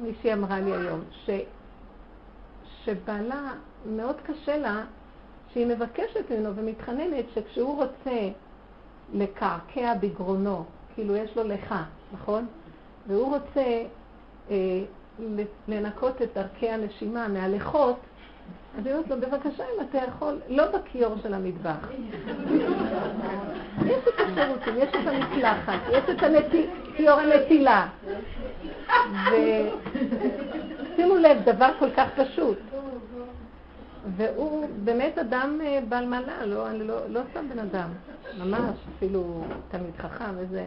מישהי אמרה לי היום ש... שבעלה מאוד קשה לה שהיא מבקשת ממנו ומתחננת שכשהוא רוצה לקעקע בגרונו, כאילו יש לו לך, נכון? והוא רוצה אה, לנקות את דרכי הנשימה מהלכות, אז היא אומרת לו, בבקשה אם אתה יכול, לא בכיור של המטבח. יש את השירותים, יש את המקלחת, יש את הכיור הנטילה. ושימו לב, דבר כל כך פשוט. והוא באמת אדם בעל מעלה, לא, לא, לא סתם בן אדם, ממש, אפילו תמיד חכם וזה.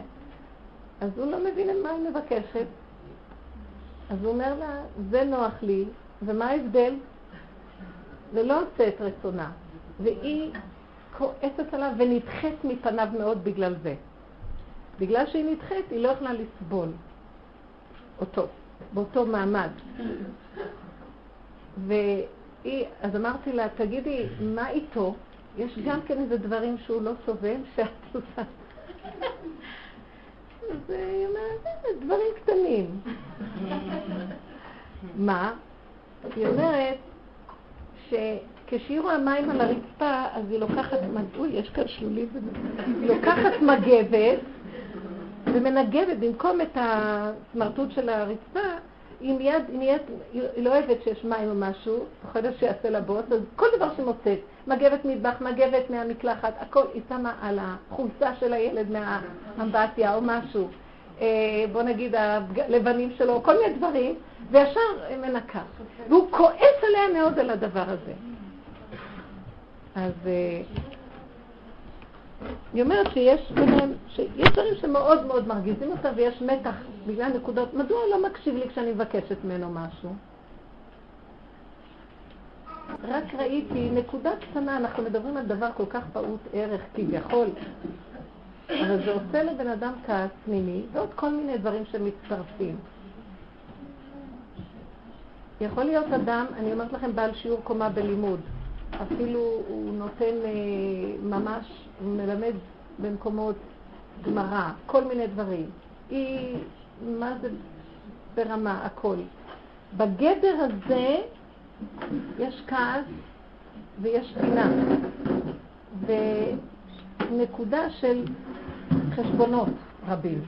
אז הוא לא מבין מה היא מבקשת. אז הוא אומר לה, זה נוח לי, ומה ההבדל? זה לא עושה את רצונה, והיא כועסת עליו ונדחית מפניו מאוד בגלל זה. בגלל שהיא נדחית, היא לא יכולה לסבול אותו, באותו מעמד. והיא, אז אמרתי לה, תגידי, מה איתו? יש גם כן איזה דברים שהוא לא סובל, שאת עושה. אז היא אומרת, דברים קטנים. מה? היא אומרת, שכשהיא רואה מים על הרצפה, אז היא לוקחת, אוי, יש כאן שלולית, לוקחת מגבת ומנגבת במקום את הסמרטוט של הרצפה, היא מיד, היא מיד, היא לא אוהבת שיש מים או משהו, חודש שיעשה לבוט, אז כל דבר שמוצאת, מגבת מטבח, מגבת מהמקלחת, הכל היא שמה על החולצה של הילד מהאמבטיה או משהו, בוא נגיד הלבנים שלו, כל מיני דברים, וישר מנקה. והוא כועס עליה מאוד על הדבר הזה. אז היא אומרת שיש ביניהם, שיש דברים שמאוד מאוד מרגיזים אותה ויש מתח בגלל נקודות. מדוע לא מקשיב לי כשאני מבקשת ממנו משהו? רק ראיתי נקודה קטנה, אנחנו מדברים על דבר כל כך פעוט ערך כביכול. אבל זה עושה לבן אדם כעס פנימי ועוד כל מיני דברים שמצטרפים. יכול להיות אדם, אני אומרת לכם, בעל שיעור קומה בלימוד. אפילו הוא נותן ממש, הוא מלמד במקומות גמרא, כל מיני דברים. היא, מה זה ברמה, הכל. בגדר הזה יש כעס ויש פינה. ונקודה של חשבונות רבים.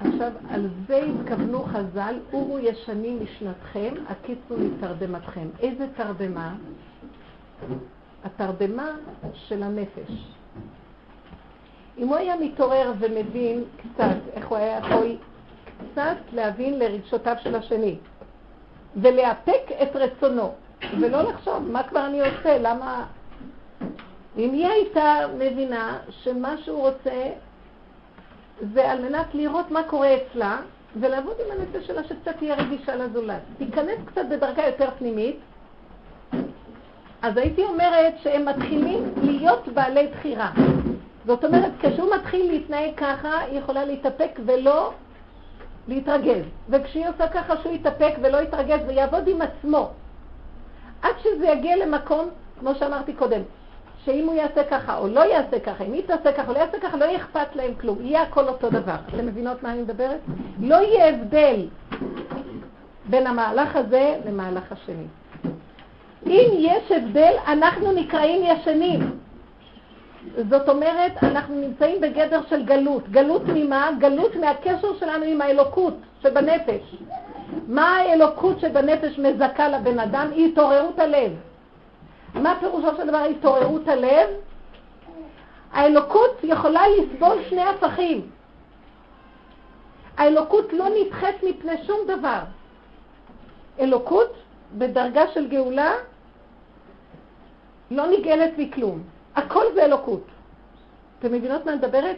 עכשיו, על זה התכוונו חז"ל, אורו ישנים משנתכם, הקיצו מתרדמתכם. איזה תרדמה? התרדמה של הנפש. אם הוא היה מתעורר ומבין קצת, איך הוא היה יכול קצת להבין לרגשותיו של השני, ולאפק את רצונו, ולא לחשוב, מה כבר אני עושה, למה... אם היא הייתה מבינה שמה שהוא רוצה, זה על מנת לראות מה קורה אצלה, ולעבוד עם הנפש שלה שקצת תהיה רגישה לזולת. תיכנס קצת בדרכה יותר פנימית, אז הייתי אומרת שהם מתחילים להיות בעלי בחירה. זאת אומרת, כשהוא מתחיל להתנהג ככה, היא יכולה להתאפק ולא להתרגז. וכשהיא עושה ככה שהוא יתאפק ולא יתרגז ויעבוד עם עצמו, עד שזה יגיע למקום, כמו שאמרתי קודם, שאם הוא יעשה ככה או לא יעשה ככה, אם היא תעשה ככה או לא יעשה ככה, לא יאכפת להם כלום. יהיה הכל אותו דבר. אתם מבינות מה אני מדברת? לא יהיה הבדל בין המהלך הזה למהלך השני. אם יש הבדל, אנחנו נקראים ישנים. זאת אומרת, אנחנו נמצאים בגדר של גלות. גלות ממה? גלות מהקשר שלנו עם האלוקות שבנפש. מה האלוקות שבנפש מזכה לבן אדם? היא התעוררות הלב. מה פירושו של דבר התעוררות הלב? האלוקות יכולה לסבול שני הפכים. האלוקות לא נדחית מפני שום דבר. אלוקות בדרגה של גאולה לא נגלת מכלום. הכל זה אלוקות. אתם מבינות מה מדברת?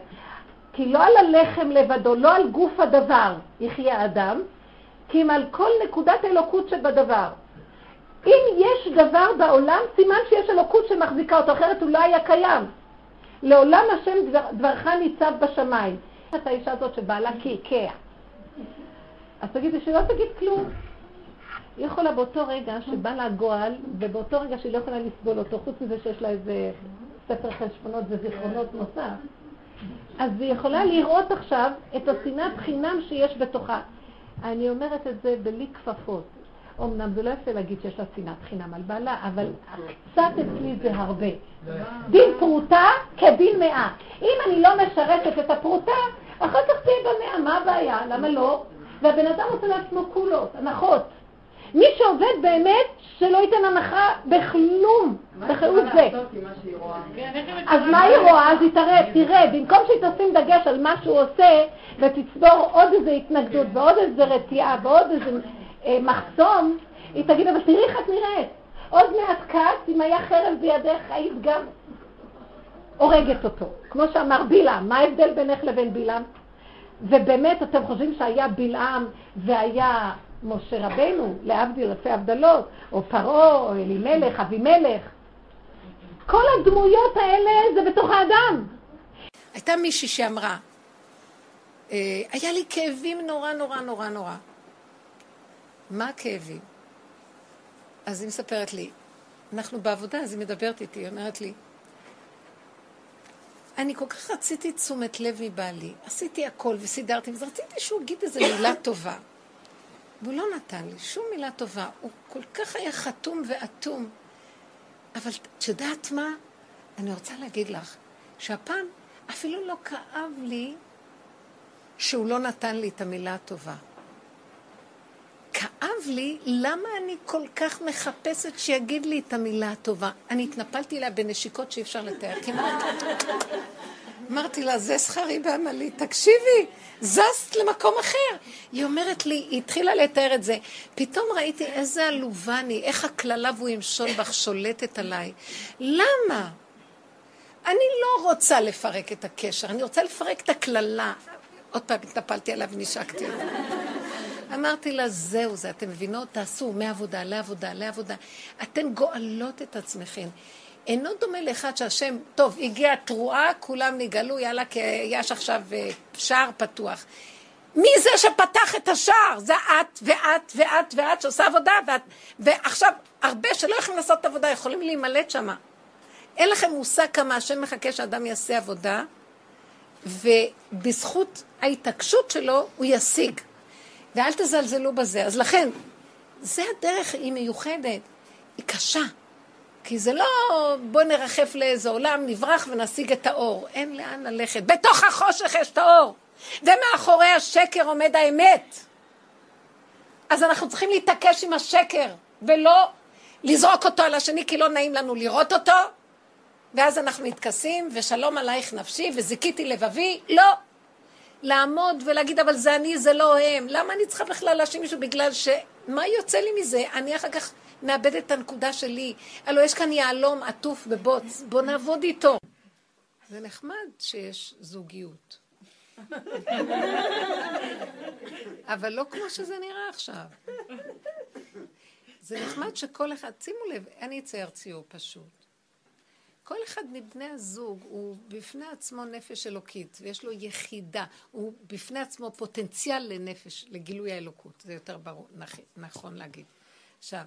כי לא על הלחם לבדו, לא על גוף הדבר יחיה אדם, כי אם על כל נקודת אלוקות שבדבר. אם יש דבר בעולם, סימן שיש אלוקות שמחזיקה אותו, אחרת הוא לא היה קיים. לעולם השם דבר, דברך ניצב בשמיים. את האישה הזאת שבעלה קיקה. אז תגידי שלא תגיד כלום. היא יכולה באותו רגע שבא לה גועל, ובאותו רגע שהיא לא יכולה לסבול אותו, חוץ מזה שיש לה איזה ספר חשבונות וזיכרונות נוסף. אז היא יכולה לראות עכשיו את השנאת חינם שיש בתוכה. אני אומרת את זה בלי כפפות. אמנם זה לא יפה להגיד שיש לה שנאת חינם על בעלה, אבל קצת אצלי זה הרבה. דין פרוטה כדין מאה. אם אני לא משרתת את הפרוטה, אחר כך תהיה במאה. מה הבעיה? למה לא? והבן אדם עושה לעצמו קולות, הנחות. מי שעובד באמת שלא ייתן הנחה בכלום, בחירות זה. אז מה היא רואה? אז היא תראה, תראה, במקום שהיא תשים דגש על מה שהוא עושה, ותצבור עוד איזה התנגדות ועוד איזה רתיעה ועוד איזה מחסום, היא תגיד, אבל תראי איך את נראית. עוד מעט כעס, אם היה חרב בידך, היית גם הורגת אותו. כמו שאמר בלעם, מה ההבדל בינך לבין בלעם? ובאמת אתם חושבים שהיה בלעם והיה משה רבנו, להבדיל אלפי הבדלות, או פרעה, או אלימלך, אבימלך. כל הדמויות האלה זה בתוך האדם. הייתה מישהי שאמרה, היה לי כאבים נורא נורא נורא נורא. מה הכאבים? אז היא מספרת לי, אנחנו בעבודה, אז היא מדברת איתי, היא אומרת לי, אני כל כך רציתי תשומת לב מבעלי, עשיתי הכל וסידרתי, אז רציתי שהוא גיד איזו מילה טובה. והוא לא נתן לי שום מילה טובה, הוא כל כך היה חתום ואטום. אבל שדעת מה? אני רוצה להגיד לך, שהפעם אפילו לא כאב לי שהוא לא נתן לי את המילה הטובה. כאב לי למה אני כל כך מחפשת שיגיד לי את המילה הטובה. אני התנפלתי לה בנשיקות שאי אפשר לתאר. אמרתי לה, זה שכרי בעמלי, תקשיבי, זזת למקום אחר. היא אומרת לי, היא התחילה לתאר את זה, פתאום ראיתי איזה עלובה אני, איך הכללה והוא ימשול בך שולטת עליי. למה? אני לא רוצה לפרק את הקשר, אני רוצה לפרק את הכללה. עוד פעם התנפלתי עליו ונשקתי אותה. אמרתי לה, זהו זה, אתם מבינות, תעשו מעבודה, לעבודה, לעבודה. אתן גואלות את עצמכן. אינו דומה לאחד שהשם, טוב, הגיעה תרועה, כולם נגלו, יאללה, כי יש עכשיו שער פתוח. מי זה שפתח את השער? זה את ואת ואת ואת שעושה עבודה, ואת, ועכשיו הרבה שלא יכולים לעשות את עבודה, יכולים להימלט שמה. אין לכם מושג כמה השם מחכה שאדם יעשה עבודה, ובזכות ההתעקשות שלו הוא ישיג. ואל תזלזלו בזה. אז לכן, זה הדרך, היא מיוחדת, היא קשה. כי זה לא בוא נרחף לאיזה עולם, נברח ונשיג את האור. אין לאן ללכת. בתוך החושך יש את האור. ומאחורי השקר עומד האמת. אז אנחנו צריכים להתעקש עם השקר, ולא לזרוק אותו על השני, כי לא נעים לנו לראות אותו. ואז אנחנו מתכסים, ושלום עלייך נפשי, וזיקיתי לבבי. לא. לעמוד ולהגיד, אבל זה אני, זה לא הם. למה אני צריכה בכלל להשאיר מישהו? בגלל ש... מה יוצא לי מזה? אני אחר כך... מאבד את הנקודה שלי, אלו יש כאן יעלום עטוף בבוץ, בוא נעבוד איתו. זה נחמד שיש זוגיות. אבל לא כמו שזה נראה עכשיו. זה נחמד שכל אחד, שימו לב, אני אצייר ציור פשוט. כל אחד מבני הזוג הוא בפני עצמו נפש אלוקית, ויש לו יחידה, הוא בפני עצמו פוטנציאל לנפש, לגילוי האלוקות, זה יותר ברור, נכון להגיד. עכשיו,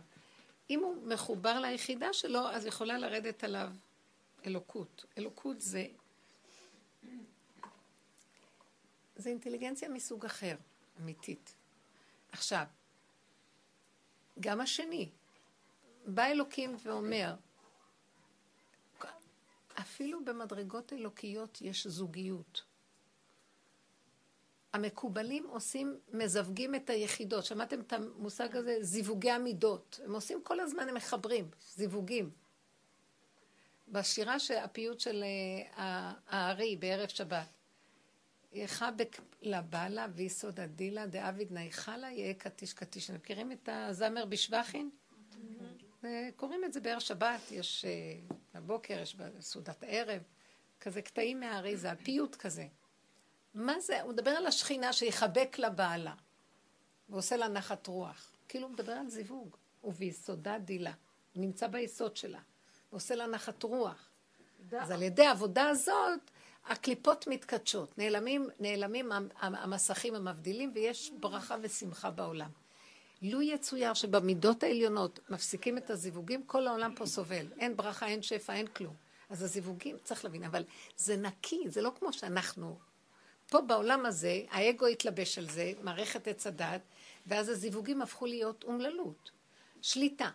אם הוא מחובר ליחידה שלו, אז יכולה לרדת עליו אלוקות. אלוקות זה, זה אינטליגנציה מסוג אחר, אמיתית. עכשיו, גם השני, בא אלוקים ואומר, אפילו במדרגות אלוקיות יש זוגיות. המקובלים עושים, מזווגים את היחידות. שמעתם את המושג הזה? זיווגי המידות. הם עושים כל הזמן, הם מחברים, זיווגים. בשירה שהפיוט של הארי בערב שבת, יחבק לבעלה ויסוד הדילה דאביד נאיחלה יעקה תשקטיש. אתם מכירים את הזמר בשבחין? קוראים את זה בערב שבת, יש בבוקר, יש בסעודת הערב, כזה קטעים מהארי, זה הפיוט כזה. מה זה? הוא מדבר על השכינה שיחבק לבעלה, ועושה לה נחת רוח. כאילו הוא מדבר על זיווג, וביסודה דילה, הוא נמצא ביסוד שלה, ועושה לה נחת רוח. אז על ידי העבודה הזאת, הקליפות מתקדשות, נעלמים, נעלמים המסכים המבדילים, ויש ברכה ושמחה בעולם. לו יצויר שבמידות העליונות מפסיקים את הזיווגים, כל העולם פה סובל. אין ברכה, אין שפע, אין כלום. אז הזיווגים צריך להבין, אבל זה נקי, זה לא כמו שאנחנו. פה בעולם הזה, האגו התלבש על זה, מערכת עץ הדת, ואז הזיווגים הפכו להיות אומללות. שליטה.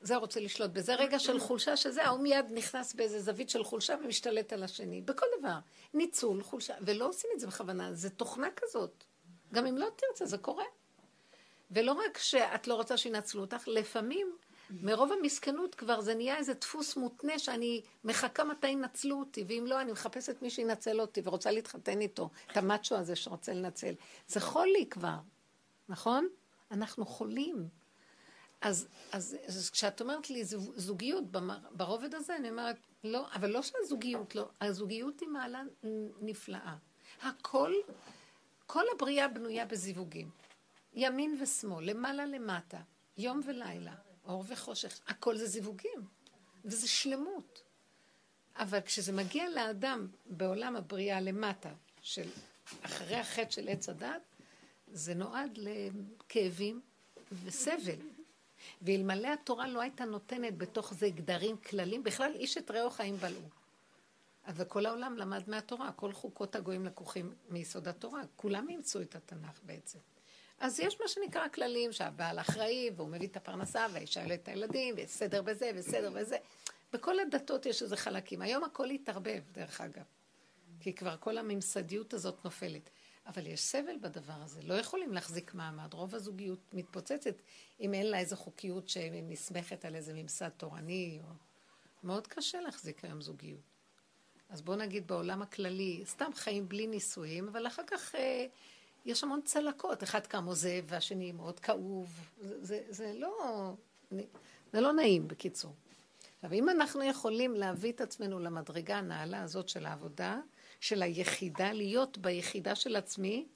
זה רוצה לשלוט בזה, רגע של חולשה שזה, הוא מיד נכנס באיזה זווית של חולשה ומשתלט על השני. בכל דבר, ניצול, חולשה, ולא עושים את זה בכוונה, זה תוכנה כזאת. גם אם לא תרצה, זה קורה. ולא רק שאת לא רוצה שינצלו אותך, לפעמים, מרוב המסכנות כבר זה נהיה איזה דפוס מותנה שאני מחכה מתי ינצלו אותי, ואם לא, אני מחפשת מי שינצל אותי ורוצה להתחתן איתו, את המאצ'ו הזה שרוצה לנצל. זה חולי כבר, נכון? אנחנו חולים. אז, אז, אז כשאת אומרת לי זוגיות ברובד הזה, אני אומרת, לא, אבל לא שהזוגיות, לא. הזוגיות היא מעלה נפלאה. הכל, כל הבריאה בנויה בזיווגים. ימין ושמאל, למעלה למטה, יום ולילה, אור וחושך, הכל זה זיווגים, וזה שלמות. אבל כשזה מגיע לאדם בעולם הבריאה למטה, של אחרי החטא של עץ הדת, זה נועד לכאבים וסבל. ואלמלא התורה לא הייתה נותנת בתוך זה גדרים כללים, בכלל איש את רעו חיים בלעו. אבל כל העולם למד מהתורה, כל חוקות הגויים לקוחים מיסוד התורה, כולם ימצאו את התנ"ך בעצם. אז יש מה שנקרא כללים, שהבעל אחראי, והוא מביא את הפרנסה, והשאלה את הילדים, וסדר בזה, וסדר בזה. בכל הדתות יש איזה חלקים. היום הכל התערבב, דרך אגב. כי כבר כל הממסדיות הזאת נופלת. אבל יש סבל בדבר הזה. לא יכולים להחזיק מעמד. רוב הזוגיות מתפוצצת, אם אין לה איזו חוקיות שנסמכת על איזה ממסד תורני. או... מאוד קשה להחזיק היום זוגיות. אז בוא נגיד בעולם הכללי, סתם חיים בלי נישואים, אבל אחר כך... יש המון צלקות, אחד קם עוזב והשני מאוד כאוב, זה, זה, זה, לא, זה לא נעים בקיצור. עכשיו, אם אנחנו יכולים להביא את עצמנו למדרגה הנעלה הזאת של העבודה, של היחידה, להיות ביחידה של עצמי,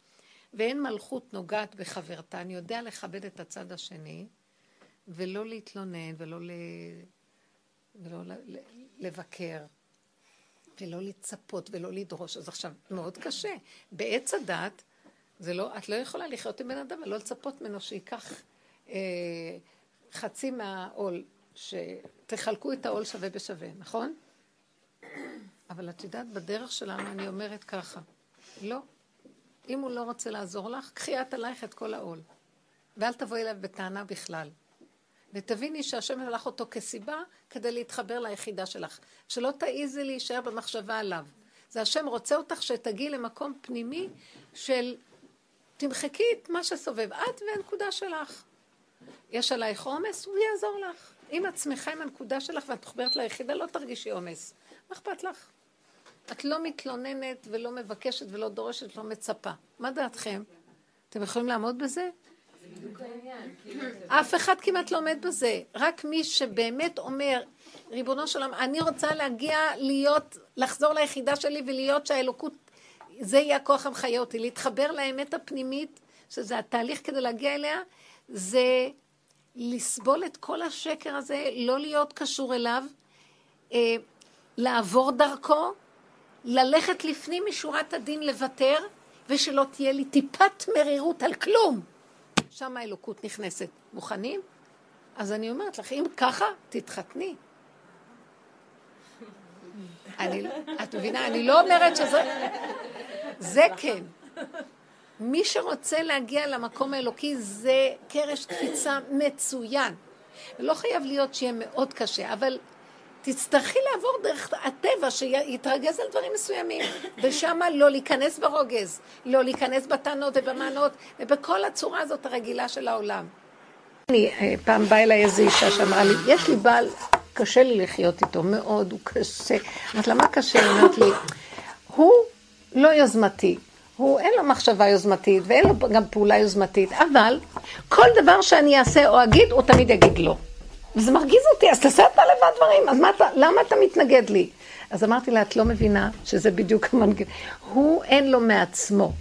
ואין מלכות נוגעת בחברתה, אני יודע לכבד את הצד השני, ולא להתלונן, ולא, ל... ולא ל... לבקר, ולא לצפות, ולא לדרוש. אז עכשיו, מאוד קשה, בעץ הדת, זה לא, את לא יכולה לחיות עם בן אדם, ולא לצפות ממנו שיקח אה, חצי מהעול, שתחלקו את העול שווה בשווה, נכון? אבל את יודעת, בדרך שלנו אני אומרת ככה, לא, אם הוא לא רוצה לעזור לך, קחי את עלייך את כל העול, ואל תבואי אליו בטענה בכלל. ותביני שהשם הלך אותו כסיבה, כדי להתחבר ליחידה שלך, שלא תעיזי להישאר במחשבה עליו. זה השם רוצה אותך שתגיעי למקום פנימי של... תמחקי את מה שסובב, את והנקודה שלך. יש עלייך עומס, הוא יעזור לך. אם את שמחה עם הנקודה שלך ואת חוברת ליחידה, לא תרגישי עומס. מה אכפת לך? את לא מתלוננת ולא מבקשת ולא דורשת, לא מצפה. מה דעתכם? אתם יכולים לעמוד בזה? אף אחד כמעט לא עומד בזה. רק מי שבאמת אומר, ריבונו של עולם, אני רוצה להגיע להיות, לחזור ליחידה שלי ולהיות שהאלוקות, זה יהיה הכוח המחיה אותי, להתחבר לאמת הפנימית, שזה התהליך כדי להגיע אליה, זה לסבול את כל השקר הזה, לא להיות קשור אליו, אה, לעבור דרכו, ללכת לפנים משורת הדין לוותר, ושלא תהיה לי טיפת מרירות על כלום. שם האלוקות נכנסת. מוכנים? אז אני אומרת לך, אם ככה, תתחתני. אני, את מבינה, אני לא אומרת שזה... זה כן. מי שרוצה להגיע למקום האלוקי, זה קרש קפיצה מצוין. ולא חייב להיות שיהיה מאוד קשה, אבל תצטרכי לעבור דרך הטבע שיתרגז על דברים מסוימים, ושם לא להיכנס ברוגז, לא להיכנס בטענות ובמענות, ובכל הצורה הזאת הרגילה של העולם. אני פעם באה אליי איזו אישה שאמרה לי, יש לי בעל, קשה לי לחיות איתו, מאוד, הוא קשה. אמרת לה, מה קשה? היא אמרת לי, הוא לא יוזמתי, הוא אין לו מחשבה יוזמתית, ואין לו גם פעולה יוזמתית, אבל כל דבר שאני אעשה או אגיד, הוא תמיד יגיד לא. וזה מרגיז אותי, אז תעשה אתה לבד דברים, אז מה אתה, למה אתה מתנגד לי? אז אמרתי לה, את לא מבינה שזה בדיוק המנגד. הוא אין לו מעצמו,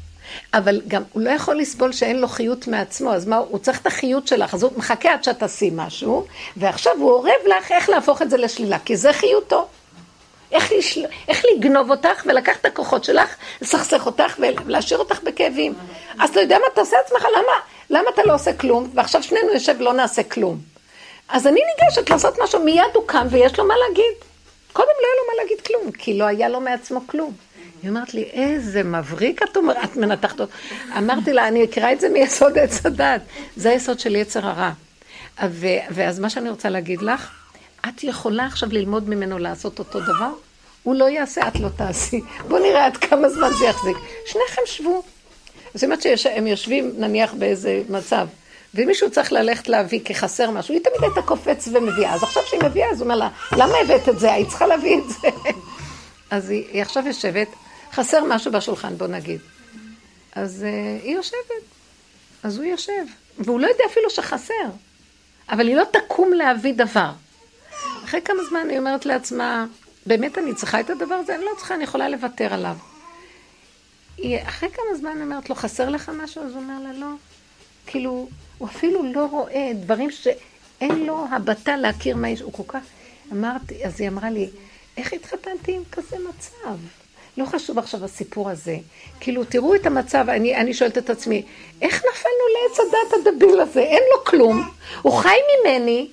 אבל גם הוא לא יכול לסבול שאין לו חיות מעצמו, אז מה, הוא צריך את החיות שלך, אז הוא מחכה עד שאתה עשי משהו, ועכשיו הוא עורב לך איך להפוך את זה לשלילה, כי זה חיותו. איך, לשל... איך לגנוב אותך ולקח את הכוחות שלך, לסכסך אותך ולהשאיר אותך בכאבים. אז אתה יודע מה אתה עושה עצמך, למה? למה אתה לא עושה כלום? ועכשיו שנינו יושב ולא נעשה כלום. אז אני ניגשת לעשות משהו, מיד הוא קם ויש לו מה להגיד. קודם לא היה לו מה להגיד כלום, כי לא היה לו מעצמו כלום. היא אמרת לי, איזה מבריק את אומרת, את מנתחת אותה. אמרתי לה, אני אקרא את זה מיסוד עץ הדת. זה היסוד של יצר הרע. ו... ואז מה שאני רוצה להגיד לך, את יכולה עכשיו ללמוד ממנו לעשות אותו דבר? הוא לא יעשה, את לא תעשי. בוא נראה עד כמה זמן זה יחזיק. שניכם שבו. זאת אומרת שהם יושבים, נניח, באיזה מצב. ומישהו צריך ללכת להביא כחסר משהו, היא תמיד הייתה קופץ ומביאה. אז עכשיו שהיא מביאה, אז הוא אומר לה, למה הבאת את זה? היא צריכה להביא את זה. אז היא, היא עכשיו יושבת, חסר משהו בשולחן, בוא נגיד. אז uh, היא יושבת. אז הוא יושב. והוא לא יודע אפילו שחסר. אבל היא לא תקום להביא דבר. אחרי כמה זמן היא אומרת לעצמה, באמת אני צריכה את הדבר הזה? אני לא צריכה, אני יכולה לוותר עליו. היא, אחרי כמה זמן היא אומרת לו, חסר לך משהו? אז הוא אומר לה, לא. כאילו, הוא אפילו לא רואה דברים שאין לו הבטה להכיר מה יש. הוא כל כך, אמרתי, אז היא אמרה לי, איך התחתנתי עם כזה מצב? לא חשוב עכשיו הסיפור הזה. כאילו, תראו את המצב, אני, אני שואלת את עצמי, איך נפלנו לעץ הדת הדביל הזה? אין לו כלום, הוא חי ממני,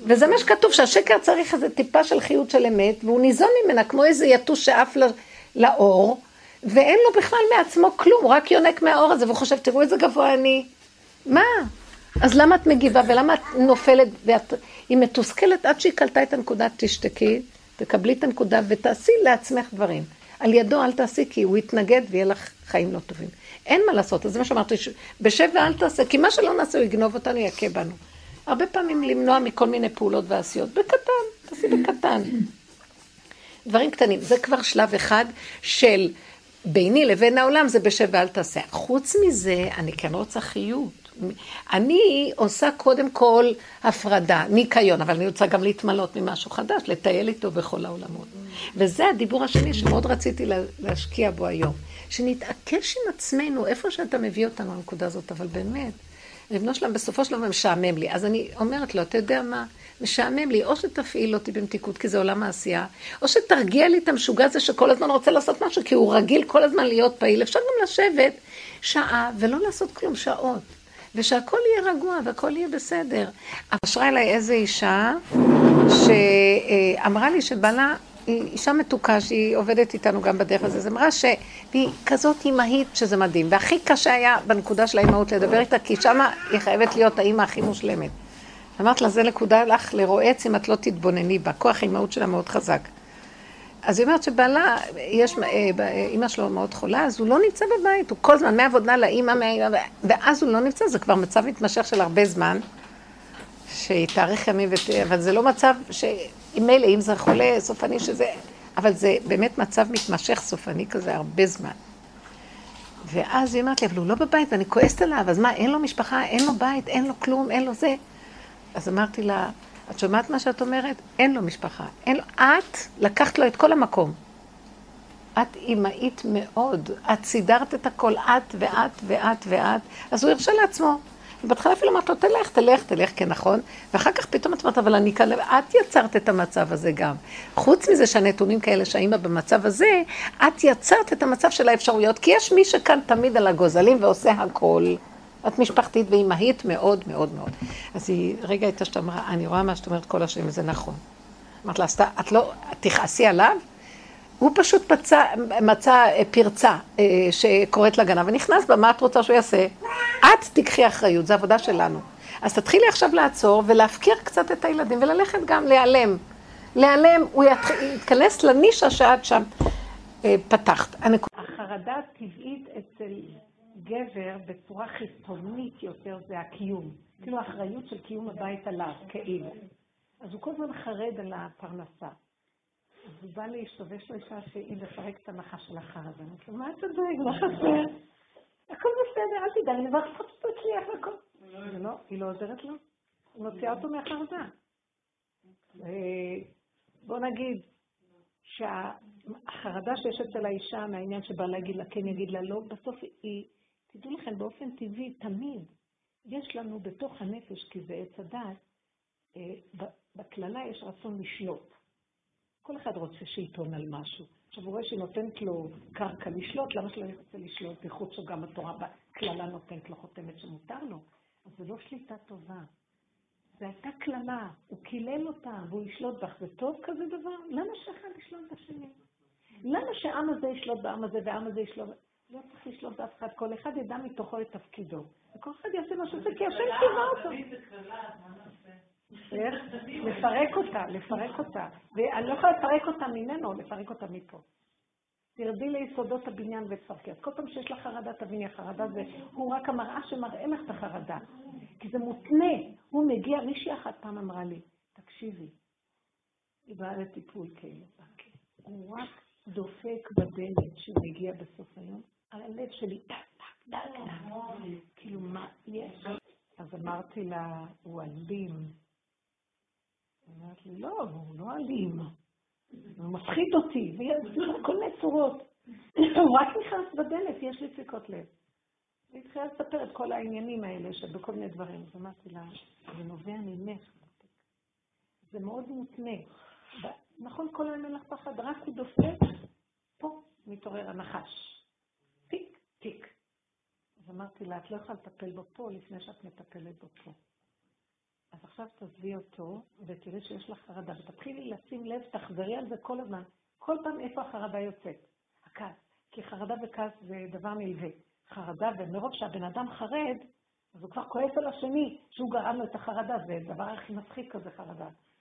וזה מה שכתוב, שהשקר צריך איזה טיפה של חיות של אמת, והוא ניזון ממנה כמו איזה יתוש שאף לא, לאור, ואין לו בכלל מעצמו כלום, הוא רק יונק מהאור הזה, והוא חושב, תראו איזה גבוה אני. מה? אז למה את מגיבה ולמה את נופלת ואת... היא מתוסכלת עד שהיא קלטה את הנקודה, תשתקי, תקבלי את הנקודה ותעשי לעצמך דברים. על ידו אל תעשי כי הוא יתנגד ויהיה לך חיים לא טובים. אין מה לעשות, אז זה מה שאמרתי, ש... בשבע אל תעשה, כי מה שלא נעשה הוא יגנוב אותנו, יקה בנו. הרבה פעמים למנוע מכל מיני פעולות ועשיות, בקטן, תעשי בקטן. דברים קטנים, זה כבר שלב אחד של ביני לבין העולם, זה בשבע אל תעשה. חוץ מזה, אני כן רוצה חיות. אני עושה קודם כל הפרדה, ניקיון, אבל אני רוצה גם להתמלות ממשהו חדש, לטייל איתו בכל העולמות. וזה הדיבור השני שמאוד רציתי להשקיע בו היום, שנתעקש עם עצמנו, איפה שאתה מביא אותנו לנקודה הזאת, אבל באמת, ריבונו שלם בסופו של דבר משעמם לי, אז אני אומרת לו, אתה יודע מה, משעמם לי, או שתפעיל אותי במתיקות, כי זה עולם העשייה, או שתרגיע לי את המשוגע הזה שכל הזמן רוצה לעשות משהו, כי הוא רגיל כל הזמן להיות פעיל, אפשר גם לשבת שעה ולא לעשות כלום שעות. ושהכל יהיה רגוע, והכל יהיה בסדר. אשרה אליי איזו אישה, שאמרה לי שבעלה, היא אישה מתוקה, שהיא עובדת איתנו גם בדרך הזה, אז אמרה שהיא כזאת אימהית שזה מדהים, והכי קשה היה בנקודה של האימהות לדבר איתה, כי שמה היא חייבת להיות האימא הכי מושלמת. אמרת לה, זה נקודה לך לרועץ אם את לא תתבונני בה, כוח האימהות שלה מאוד חזק. אז היא אומרת שבעלה, אמא שלו מאוד חולה, אז הוא לא נמצא בבית, הוא כל זמן מהעבודה לאמא, ואז הוא לא נמצא, זה כבר מצב מתמשך של הרבה זמן, שיתארך ימים, אבל זה לא מצב שמילא, אם זה חולה סופני שזה, אבל זה באמת מצב מתמשך סופני כזה הרבה זמן. ואז היא אומרת לי, אבל הוא לא בבית ואני כועסת עליו, אז מה, אין לו משפחה, אין לו בית, אין לו כלום, אין לו זה. אז אמרתי לה, את שומעת מה שאת אומרת? אין לו משפחה. אין לו, את לקחת לו את כל המקום. את אימאית מאוד. את סידרת את הכל, את ואת ואת ואת. אז הוא הרשה לעצמו. ובהתחלה אפילו אמרת לו, תלך, תלך, תלך, כן נכון. ואחר כך פתאום את אומרת, אבל אני כאן, את יצרת את המצב הזה גם. חוץ מזה שהנתונים כאלה שהאימא במצב הזה, את יצרת את המצב של האפשרויות, כי יש מי שכאן תמיד על הגוזלים ועושה הכל. את משפחתית ואימהית מאוד מאוד מאוד. אז היא רגע הייתה שאתה אמרה, אני רואה מה שאת אומרת כל השנים, זה נכון. אמרת לה, את לא, תכעסי עליו? הוא פשוט מצא, מצא פרצה שקוראת לגנב, ונכנס בה, מה את רוצה שהוא יעשה? את תיקחי אחריות, זו עבודה שלנו. אז תתחילי עכשיו לעצור ולהפקיר קצת את הילדים וללכת גם להיעלם. להיעלם, הוא יתכנס לנישה שעד שם פתחת. החרדה הטבעית אצל גבר בצורה חיסונית יותר זה הקיום. כאילו האחריות של קיום הבית עליו, כאילו. אז הוא כל הזמן חרד על הפרנסה. אז הוא בא להשתובש לו אישה שהיא לפרק את הנחה של החרדה. אני אומר, מה אתה דואג? מה חסר? הכל בסדר, אל תדע, אני מברכת אותו אצלי, איך הכל? ולא, היא לא עוזרת לו. הוא מוציאה אותו מהחרדה. בוא נגיד שהחרדה שיש אצל האישה מהעניין שבא להגיד לה כן, יגיד לה לא, בסוף היא, תדעו לכם, באופן טבעי, תמיד יש לנו בתוך הנפש, כי זה עץ הדעת, בכללה יש רצון לשלוט. כל אחד רוצה שיתון על משהו. עכשיו הוא רואה שהיא נותנת לו קרקע לשלוט, למה שלא ירצה לשלוט? בייחוד שגם התורה בכללה נותנת לו חותמת שמותר לו. אז זה לא שליטה טובה. זה הייתה כללה, הוא קילל אותה והוא ישלוט בך, זה טוב כזה דבר? למה שאחד ישלוט בשני? למה שהעם הזה ישלוט בעם הזה והעם הזה ישלוט? לא צריך לשלוט באף אחד, כל אחד ידע מתוכו את תפקידו. וכל אחד יעשה מה שזה, כי השם קיבל אותו. איך? לפרק אותה, לפרק אותה. ואני לא יכולה לפרק אותה ממנו, לפרק אותה מפה. תרדי ליסודות הבניין ותפרקי. אז כל פעם שיש לך חרדה, תביני, החרדה זה, הוא רק המראה שמראה לך את החרדה. כי זה מותנה. הוא מגיע, מישהי אחת פעם אמרה לי, תקשיבי, היא באה לטיפול כאילו. הוא רק דופק בדלת שהוא מגיע בסוף היום. על הלב שלי, דק, דק, דק, דק. כאילו, מה יש? אז אמרתי לה, הוא אלים. אמרתי לי, לא, הוא לא אלים. הוא מפחיד אותי, ויש כל מיני צורות. הוא רק נכנס בדלת, יש לי דפיקות לב. היא התחילה לספר את כל העניינים האלה שבכל מיני דברים. אז אמרתי לה, זה נובע ממך. זה מאוד מותנה. נכון, כל היום אין לך פחד, רק הוא דופק, פה מתעורר הנחש. טיק, טיק. אז אמרתי לה, את לא יכולה לטפל בו פה לפני שאת מטפלת בו פה. אז עכשיו תזבי אותו ותראי שיש לך חרדה, ותתחילי לשים לב, תחזרי על זה כל הזמן. כל פעם איפה החרדה יוצאת? הכעס. כי חרדה וכעס זה דבר נלווה. חרדה, ומרוב שהבן אדם חרד, אז הוא כבר כועס על השני שהוא גרם לו את החרדה, זה דבר הכי מצחיק כזה חרדה.